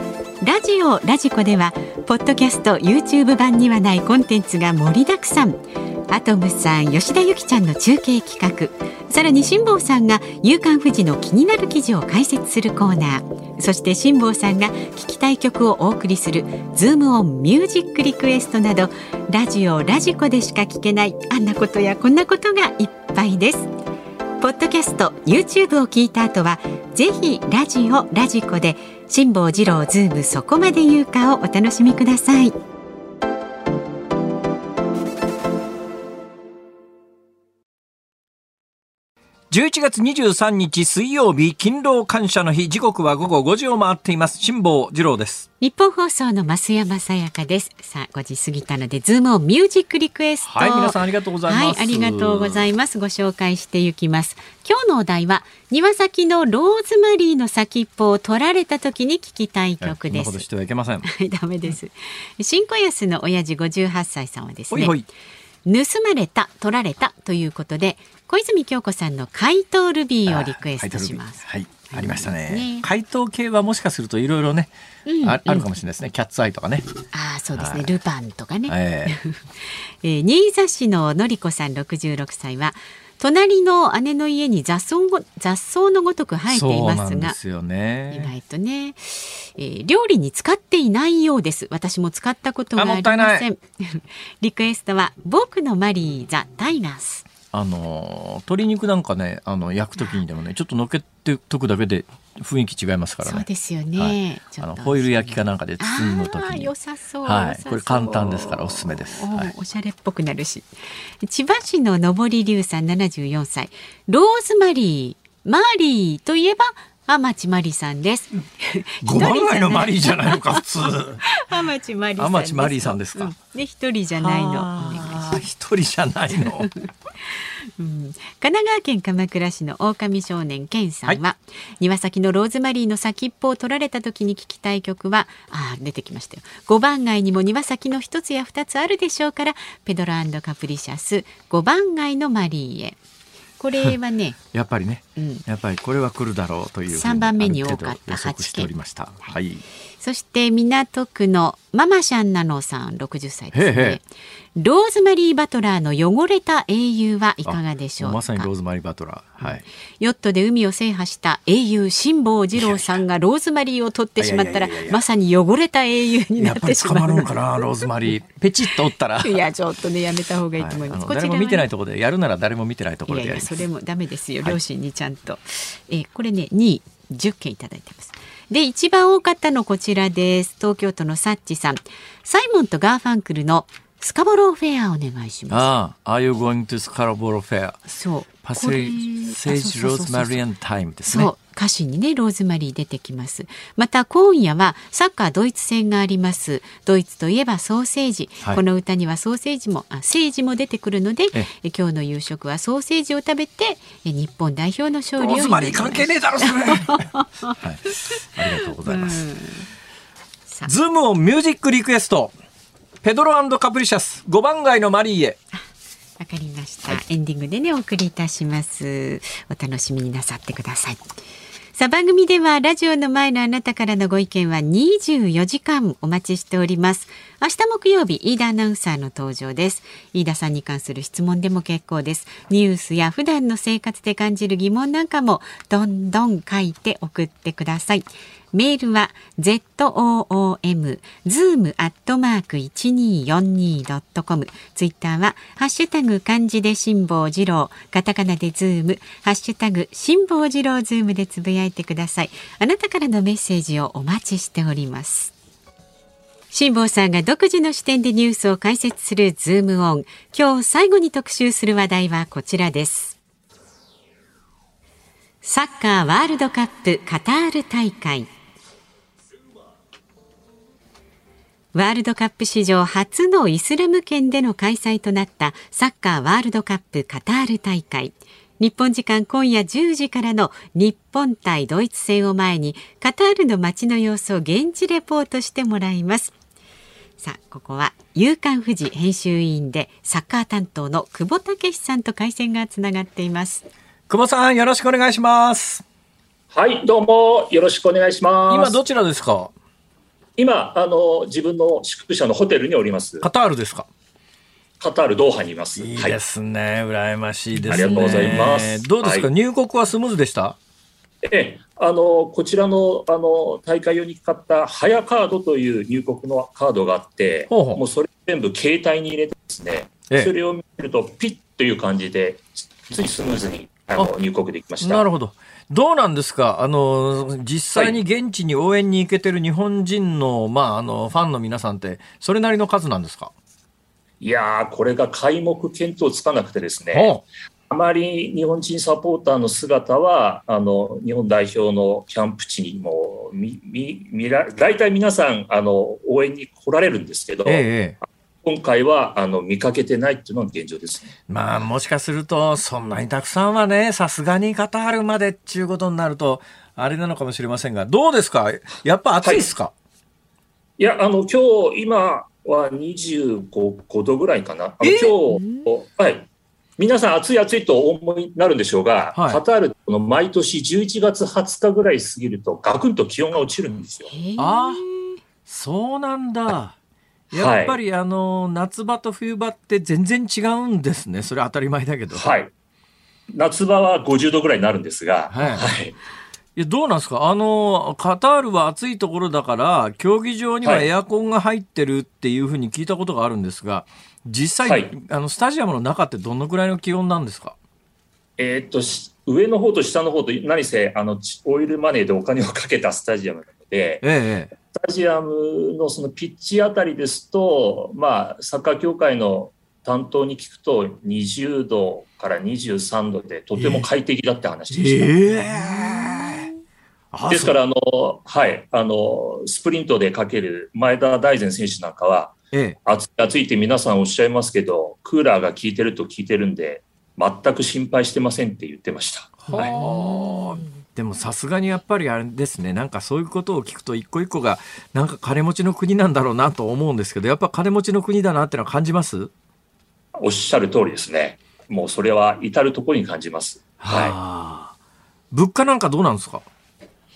ラジオラジコではポッドキャスト YouTube 版にはないコンテンツが盛りだくさん。アトムさん、吉田ゆきちゃんの中継企画、さらに辛坊さんが夕刊フジの気になる記事を解説するコーナー、そして辛坊さんが聞きたい曲をお送りするズームオンミュージックリクエストなど、ラジオラジコでしか聞けないあんなことやこんなことがいっぱいです。ポッドキャスト YouTube を聞いた後はぜひラジオラジコで辛坊治郎ズームそこまで言うかをお楽しみください。じゅういちがつにじゅうさんにち水曜日、勤労感謝の日、時刻は午後ごじを回っています。辛坊治郎です。日本放送の増山さやかです。さあごじ過ぎたのでズームオンミュージックリクエスト、はい、皆さんありがとうございます、はい、ありがとうございます。ご紹介していきます。今日のお題は庭先のローズマリーの先っぽを取られた時に聞きたい曲です。そんなことしてはいけませんダメです。新小安の親父ごじゅうはっさいさんはですね、ほいほい盗まれた、取られたということで小泉京子さんの怪盗ルビーをリクエストします。はい、ありましたね。怪盗系はもしかするといろいろね、うん、あ, あるかもしれないですね、うん、キャッツアイとかね。あ、そうですね、ルパンとかね、えー、え新座市ののりこさんろくじゅうろくさいは隣の姉の家に雑草のごとく生えていますが、そうなんですよね、意外とね、えー、料理に使っていないようです。私も使ったことがありません。リクエストは僕のマリーザタイガース。あの鶏肉なんかね、あの焼くときにでもね、ちょっとのっけておくだけで雰囲気違いますからね。そうですよね、はい、ちょっとあのホイル焼きかなんかで包むときに良さそう、はい、これ簡単ですからおすすめです。 お,、はい、おしゃれっぽくなるし。千葉市ののぼりりゅうさんななじゅうよんさい、ローズマリーマリーといえば天地マリさんです。ごまんまいのマリーじゃないのか普通。天地マリさんです。天地マリさんですか、うん、で一人じゃないの。一人じゃないのうん、神奈川県鎌倉市の狼少年健さんは、はい、庭先のローズマリーの先っぽを取られた時に聞きたい曲は、あ、出てきましたよ。ごばん街にも庭先の一つや二つあるでしょうから、ペドロ&カプリシャス、ごばん街のマリーへ。これはねやっぱりね、うん、やっぱりこれは来るだろうというさんばんめに多かったはちけん、はい、そして港区のママシャンナノさんろくじゅっさいですね。へへ、ローズマリーバトラーの汚れた英雄はいかがでしょうか。まさにローズマリーバトラー、はい、ヨットで海を制覇した英雄辛坊治郎さんがローズマリーを取ってしまったら、まさに汚れた英雄になってしまう。やっぱり捕まるのかなローズマリーペチッと折ったらいやちょっとねやめた方がいいと思います。はい、誰も見てないところでやるなら誰も見てないところでやります。いやいやそれもダメですよ、両親にちゃんと、はい、えー、これねにいじゅっけんいただいてます。で一番多かったのこちらです。東京都のサッチさん、サイモンとガーファンクルのスカボローフェアお願いします。 Are you going to スカボローフェア、そうパセージローズマリーンタイムですね。そう歌詞にねローズマリー出てきます。また今夜はサッカードイツ戦があります。ドイツといえばソーセージ、はい、この歌にはソーセージもあセージも出てくるので、今日の夕食はソーセージを食べて日本代表の勝利を。ローズマリー関係ねえだろそれ、はい、ありがとうございます。ズームオンミュージックリクエスト、ペドロ&カプリシャス、ごばん街のマリーへ。わかりました、はい、エンディングでねお送りいたします。お楽しみになさってください。さあ番組ではラジオの前のあなたからのご意見はにじゅうよじかんお待ちしております。明日木曜日飯田アナウンサーの登場です。飯田さんに関する質問でも結構です。ニュースや普段の生活で感じる疑問なんかもどんどん書いて送ってください。メールは ズーム アットマーク いちにーよんにー ドットコム、 ツイッターはハッシュタグ漢字で辛坊治郎、カタカナでズーム、ハッシュタグ辛坊治郎ズームでつぶやいてください。あなたからのメッセージをお待ちしております。辛坊さんが独自の視点でニュースを解説するズームオン、今日最後に特集する話題はこちらです。サッカーワールドカップカタール大会。ワールドカップ史上初のイスラム圏での開催となったサッカーワールドカップカタール大会。日本時間今夜じゅうじからの日本対ドイツ戦を前に、カタールの街の様子を現地レポートしてもらいます。さあ、ここは夕刊フジ編集委員でサッカー担当の久保武さんと回線がつながっています。久保さん、よろしくお願いします。はい、どうもよろしくお願いします。今どちらですか？今あの自分の宿舎のホテルにおります。カタールですか？カタールドーハにいます。いいですね、はい、羨ましいですね。ありがとうございます。どうですか、はい、入国はスムーズでした？ええ、あのこちら の, あの大会用に買ったハヤカードという入国のカードがあって、ほうほう、もうそれ全部携帯に入れてですね、ええ、それを見るとピッという感じでついスムーズにあの入国できました。なるほど。どうなんですか、あの実際に現地に応援に行けてる日本人の、はい、まあ、あのファンの皆さんってそれなりの数なんですか？いやー、これが皆目見当つかなくてですね、あまり日本人サポーターの姿はあの日本代表のキャンプ地にもみみみら大体皆さんあの応援に来られるんですけど、ええ、今回はあの見かけてないっていうのが現状ですね。まあもしかするとそんなにたくさんはね、さすがにカタールまでっていうことになるとあれなのかもしれませんが、どうですか、やっぱ暑いですか？はい、いやあの今日今はにじゅうごどぐらいかな。あの今日、はい、皆さん暑い暑いとお思いになるんでしょうが、はい、カタールの毎年じゅういちがつはつかぐらい過ぎるとガクンと気温が落ちるんですよ。あ、そうなんだ、はい、やっぱり、はい、あの夏場と冬場って全然違うんですね。それは当たり前だけど、はい、夏場はごじゅうどぐらいになるんですが、はいはい、いやどうなんですか、あのカタールは暑いところだから競技場にはエアコンが入ってるっていうふうに聞いたことがあるんですが、実際、はい、あのスタジアムの中ってどのくらいの気温なんですか？えー、っと上の方と下の方と何せあのオイルマネーでお金をかけたスタジアムなので、ええ、スタジアム の, そのピッチあたりですと、まあ、サッカー協会の担当に聞くとにじゅうどからにじゅうさんどでとても快適だって話でした。ええー、ですからあの、はい、あのスプリントでかける前田大然選手なんかは、ええ、暑い暑いって皆さんおっしゃいますけどクーラーが効いてると効いてるんで全く心配してませんって言ってました。はいでもさすがにやっぱりあれですね、なんかそういうことを聞くと一個一個がなんか金持ちの国なんだろうなと思うんですけど、やっぱ金持ちの国だなってのは感じます？おっしゃる通りですね。もうそれは至るところに感じます、はいはあ、物価なんかどうなんですか？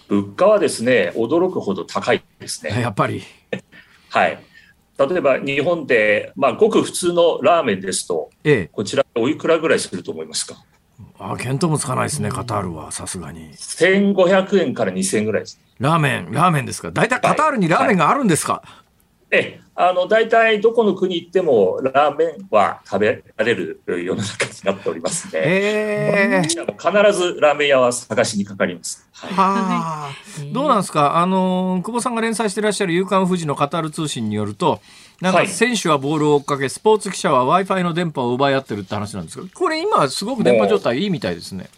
物価はですね驚くほど高いですねやっぱり、はい、例えば日本で、まあ、ごく普通のラーメンですと、ええ、こちらおいくらぐらいすると思いますか？あ、見当もつかないですね。カタールはさすがにせんごひゃくえんからにせんえんぐらいです、ね、ラーメンラーメンですか？大体カタールにラーメンがあるんですか？はいはい、えあの大体どこの国行ってもラーメンは食べられる世の中になっておりますね、えー、必ずラーメン屋は探しにかかります、はい、はどうなんですか？あの久保さんが連載していらっしゃる夕刊フジのカタール通信によるとなんか選手はボールを追っかけ、はい、スポーツ記者は Wi-Fi の電波を奪い合ってるって話なんですけど、これ今すごく電波状態いいみたいですね。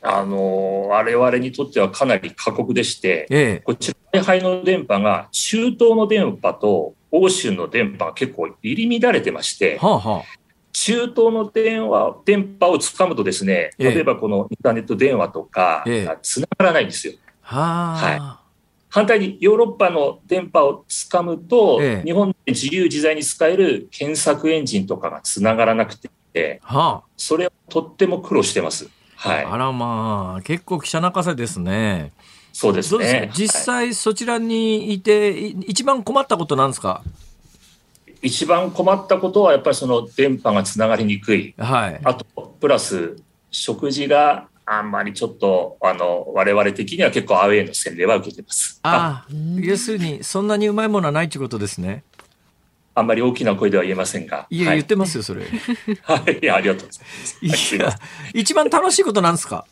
あの我々にとってはかなり過酷でして、ええ、こちら Wi-Fi の電波が中東の電波と欧州の電波が結構入り乱れてまして、はあはあ、中東の電話、電波をつかむとですね、ええ、例えばこのインターネット電話とかがつながらないんですよ、ええははい反対にヨーロッパの電波をつかむと、ええ、日本で自由自在に使える検索エンジンとかがつながらなくて、はあ、それをとっても苦労してます、はい、あらまあ結構記者泣かせですね。そうですね。実際そちらにいて、はい、一番困ったことなんですか？一番困ったことはやっぱりその電波がつながりにくい、はい、あとプラス食事があんまりちょっとあの我々的には結構アウェイの洗礼は受けてます。ああ要するにそんなにうまいものはないということですね。あんまり大きな声では言えませんがいや、はい、言ってますよそれはいやありがとうございますいや一番楽しいことなんですか？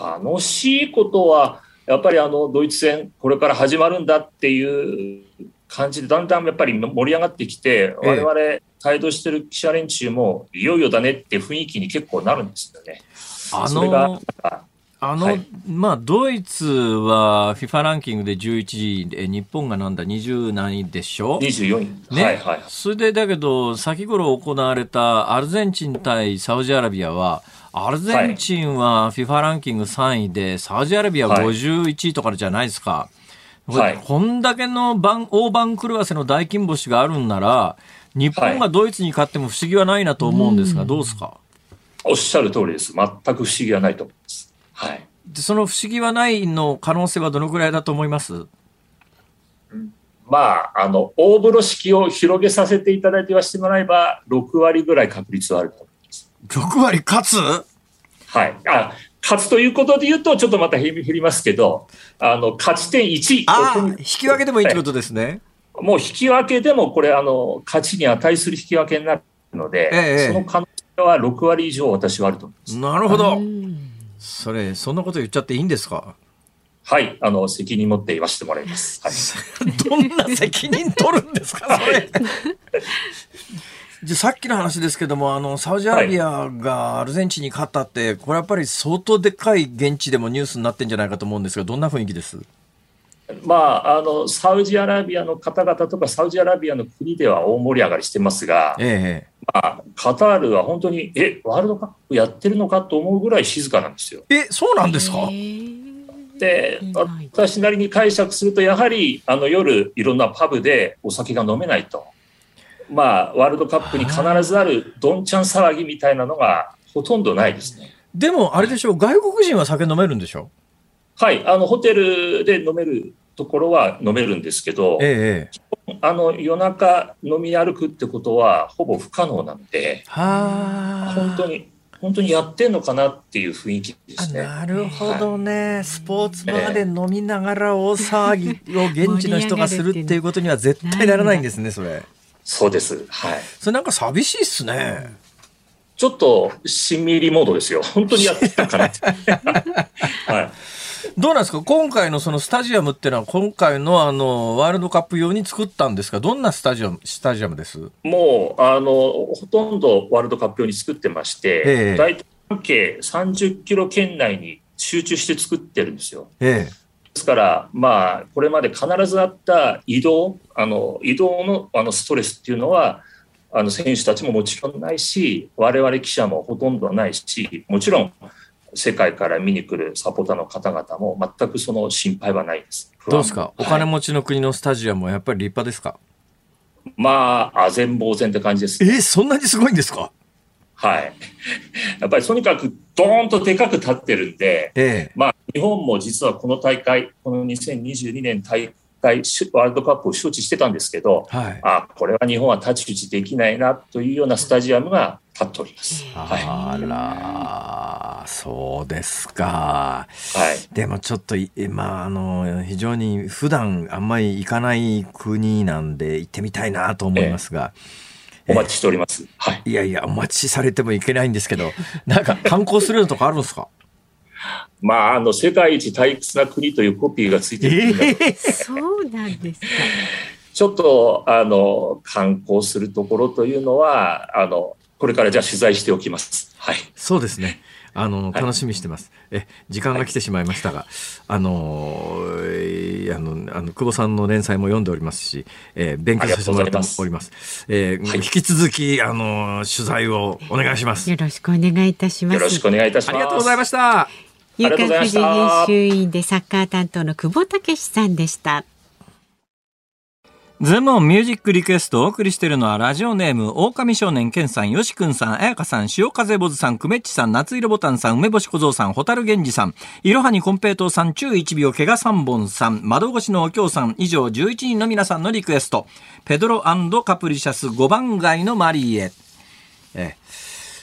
楽しいことはやっぱりあのドイツ戦これから始まるんだっていう感じでだんだんやっぱり盛り上がってきて、我々帯同してる記者連中もいよいよだねって雰囲気に結構なるんですよね。あの、あの、はい、まあ、ドイツは FIFA ランキングでじゅういちいで、日本がなんだ、にじゅうなんいでしょ？ にじゅうよんい。ね。はいはいはい。それで、だけど、先頃行われたアルゼンチン対サウジアラビアは、アルゼンチンは FIFA ランキングさんいで、サウジアラビアごじゅういちいとかじゃないですか。はい、こんだけの番大番狂わせの大金星があるんなら、日本がドイツに勝っても不思議はないなと思うんですが、はい、どうですか？おっしゃる通りです。全く不思議はないと思います、はい、でその不思議はないの可能性はどのくらいだと思います？まあ、あの大風呂敷を広げさせていただいてはしてもらえばろくわりぐらい確率はあると思います。ろくわり勝つ？はい。あ、勝つということで言うとちょっとまた減りますけど、あの勝ち点いち。ああ、引き分けでもいいってことですね。はい、もう引き分けでもこれあの勝ちに値する引き分けになるので、ええ、その可能性はろくわり以上私はあると思います。なるほど。それそんなこと言っちゃっていいんですか？はい、あの責任持って言わせてもらいます。はい、どんな責任取るんですか？それじゃあさっきの話ですけども、あのサウジアラビアがアルゼンチンに勝ったって、はい、これやっぱり相当でかい現地でもニュースになってんじゃないかと思うんですが、どんな雰囲気です？まあ、あのサウジアラビアの方々とかサウジアラビアの国では大盛り上がりしてますが、ええまあ、カタールは本当にえワールドカップやってるのかと思うぐらい静かなんですよ。えそうなんですか？で私なりに解釈するとやはりあの夜いろんなパブでお酒が飲めないと、まあ、ワールドカップに必ずあるどんちゃん騒ぎみたいなのがほとんどないですね。でもあれでしょう、外国人は酒飲めるんでしょ？はい、あのホテルで飲めるところは飲めるんですけど、ええ、あの夜中飲み歩くってことはほぼ不可能なので、は本当に本当にやってんのかなっていう雰囲気ですね。なるほどね、はい、スポーツバーで飲みながら大騒ぎを現地の人がするっていうことには絶対ならないんですね。それそうです、はい、それなんか寂しいっすね。ちょっとしんみりモードですよ。本当にやってたかなって、はい、どうなんですか今回のそのスタジアムっていうのは、今回のあのワールドカップ用に作ったんですか？どんなスタジアム、スタジアムです？もうあのほとんどワールドカップ用に作ってまして、ええ、大体計さんじゅっキロ圏内に集中して作ってるんですよ。ええ、ですから、まあ、これまで必ずあった移動、あの移動の、あのストレスっていうのは、あの選手たちももちろんないし、我々記者もほとんどないし、もちろん世界から見に来るサポーターの方々も全くその心配はないです。どうですか、はい、お金持ちの国のスタジアムはやっぱり立派ですか？まあ、あぜんぼうぜんって感じです。えー、そんなにすごいんですか？はい、やっぱりとにかくドーンとでかく立ってるんで、ええ、まあ、日本も実はこの大会、このにせんにじゅうにねん大会ワールドカップを招致してたんですけど、はい、あこれは日本は太刀打ちできないなというようなスタジアムが立っております。あら、はい、そうですか、はい、でもちょっと、まあ、あの非常に普段あんまり行かない国なんで行ってみたいなと思いますが、ええ、お待ちしております、はい、いやいや、お待ちされてもいけないんですけど、なんか観光するのとかあるんですか？まあ、あの世界一退屈な国というコピーがついてる、えー、そうなんですか。ちょっとあの観光するところというのは、あのこれからじゃあ取材しておきます、はい、そうですね、あの楽しみしてます、はい、え時間が来てしまいましたが、はい、あのー、あのあの久保さんの連載も読んでおりますし、えー、勉強させてもらっております。えーはい、引き続き、あのー、取材をお願いします。よろしくお願いいたします。よろしくお願いいたします。ありがとうございました。夕刊フジ編集員でサッカー担当の久保武史さんでした。ズームオンミュージックリクエストをお送りしているのは、ラジオネーム狼少年健さん、よしくんさん、あやかさん、潮風ぼずさん、くめっちさん、夏色ボタンさん、梅干し小僧さん、ホタルゲンジさん、いろはにこんぺいとうさん、中一秒怪我三本さん、窓越しのお京さん、以上じゅういちにんの皆さんのリクエスト。ペドロ&カプリシャス、ごばん街のマリエ。え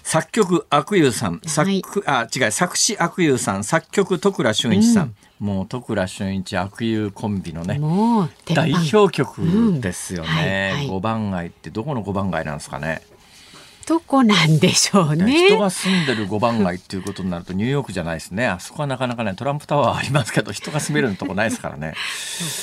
作曲悪友さん、作、はい、あ違う作詞悪友さん、作曲徳倉俊一さん、うん、もう徳倉俊一悪友コンビのね、もう代表曲ですよね、うん、はいはい、ごばん街ってどこのごばん街なんですかね？どこなんでしょうね。人が住んでるごばん街っていうことになるとニューヨークじゃないですね。あそこはなかなかね、トランプタワーありますけど人が住めるとこないですからね。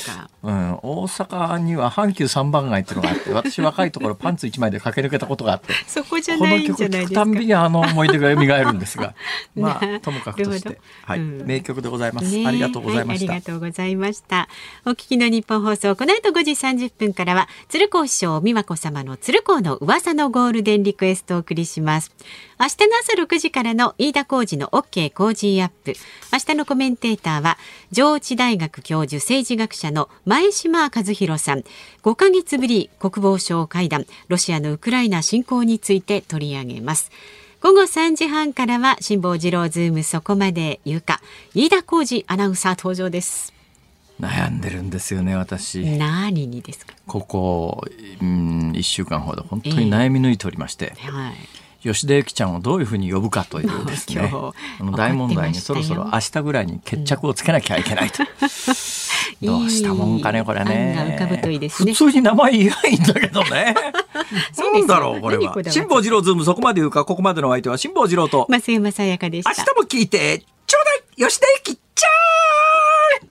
そうか、うん、大阪には阪急さんばん街っていうのがあって、私若いところパンツいちまいで駆け抜けたことがあってそこじゃないんじゃないですか。この曲聴くたんびにあの思い出が蘇るんですがまあともかくとして、はい、うん、名曲でございます、ね、ありがとうございました、はい、ありがとうございました。お聞きの日本放送、この後ごじさんじゅっぷんからは鶴光師匠美和子様の鶴光の噂のゴールデンリクエストお送りします。明日の朝ろくじからの飯田浩司の OK コージーアップ、明日のコメンテーターは上智大学教授政治学者の前嶋和弘さん。ごかげつぶり国防相会談、ロシアのウクライナ侵攻について取り上げます。午後さんじはんからは辛坊治郎ズームそこまで言うか、飯田浩司アナウンサー登場です。悩んでるんですよね、私。何にですか？ここ、うん、いっしゅうかんほど本当に悩み抜いておりまして、えーはい、吉田ゆきちゃんをどういうふうに呼ぶかというですね、この大問題にそろそろ明日ぐらいに決着をつけなきゃいけないと、うん、どうしたもんかねこれね。いいといいですね。普通に名前言えないんだけどねなんだろうこれは。辛坊治郎ズームそこまで言うか、ここまでのお相手は辛坊治郎と増山さやかでした。明日も聞いてちょうだい、吉田ゆき。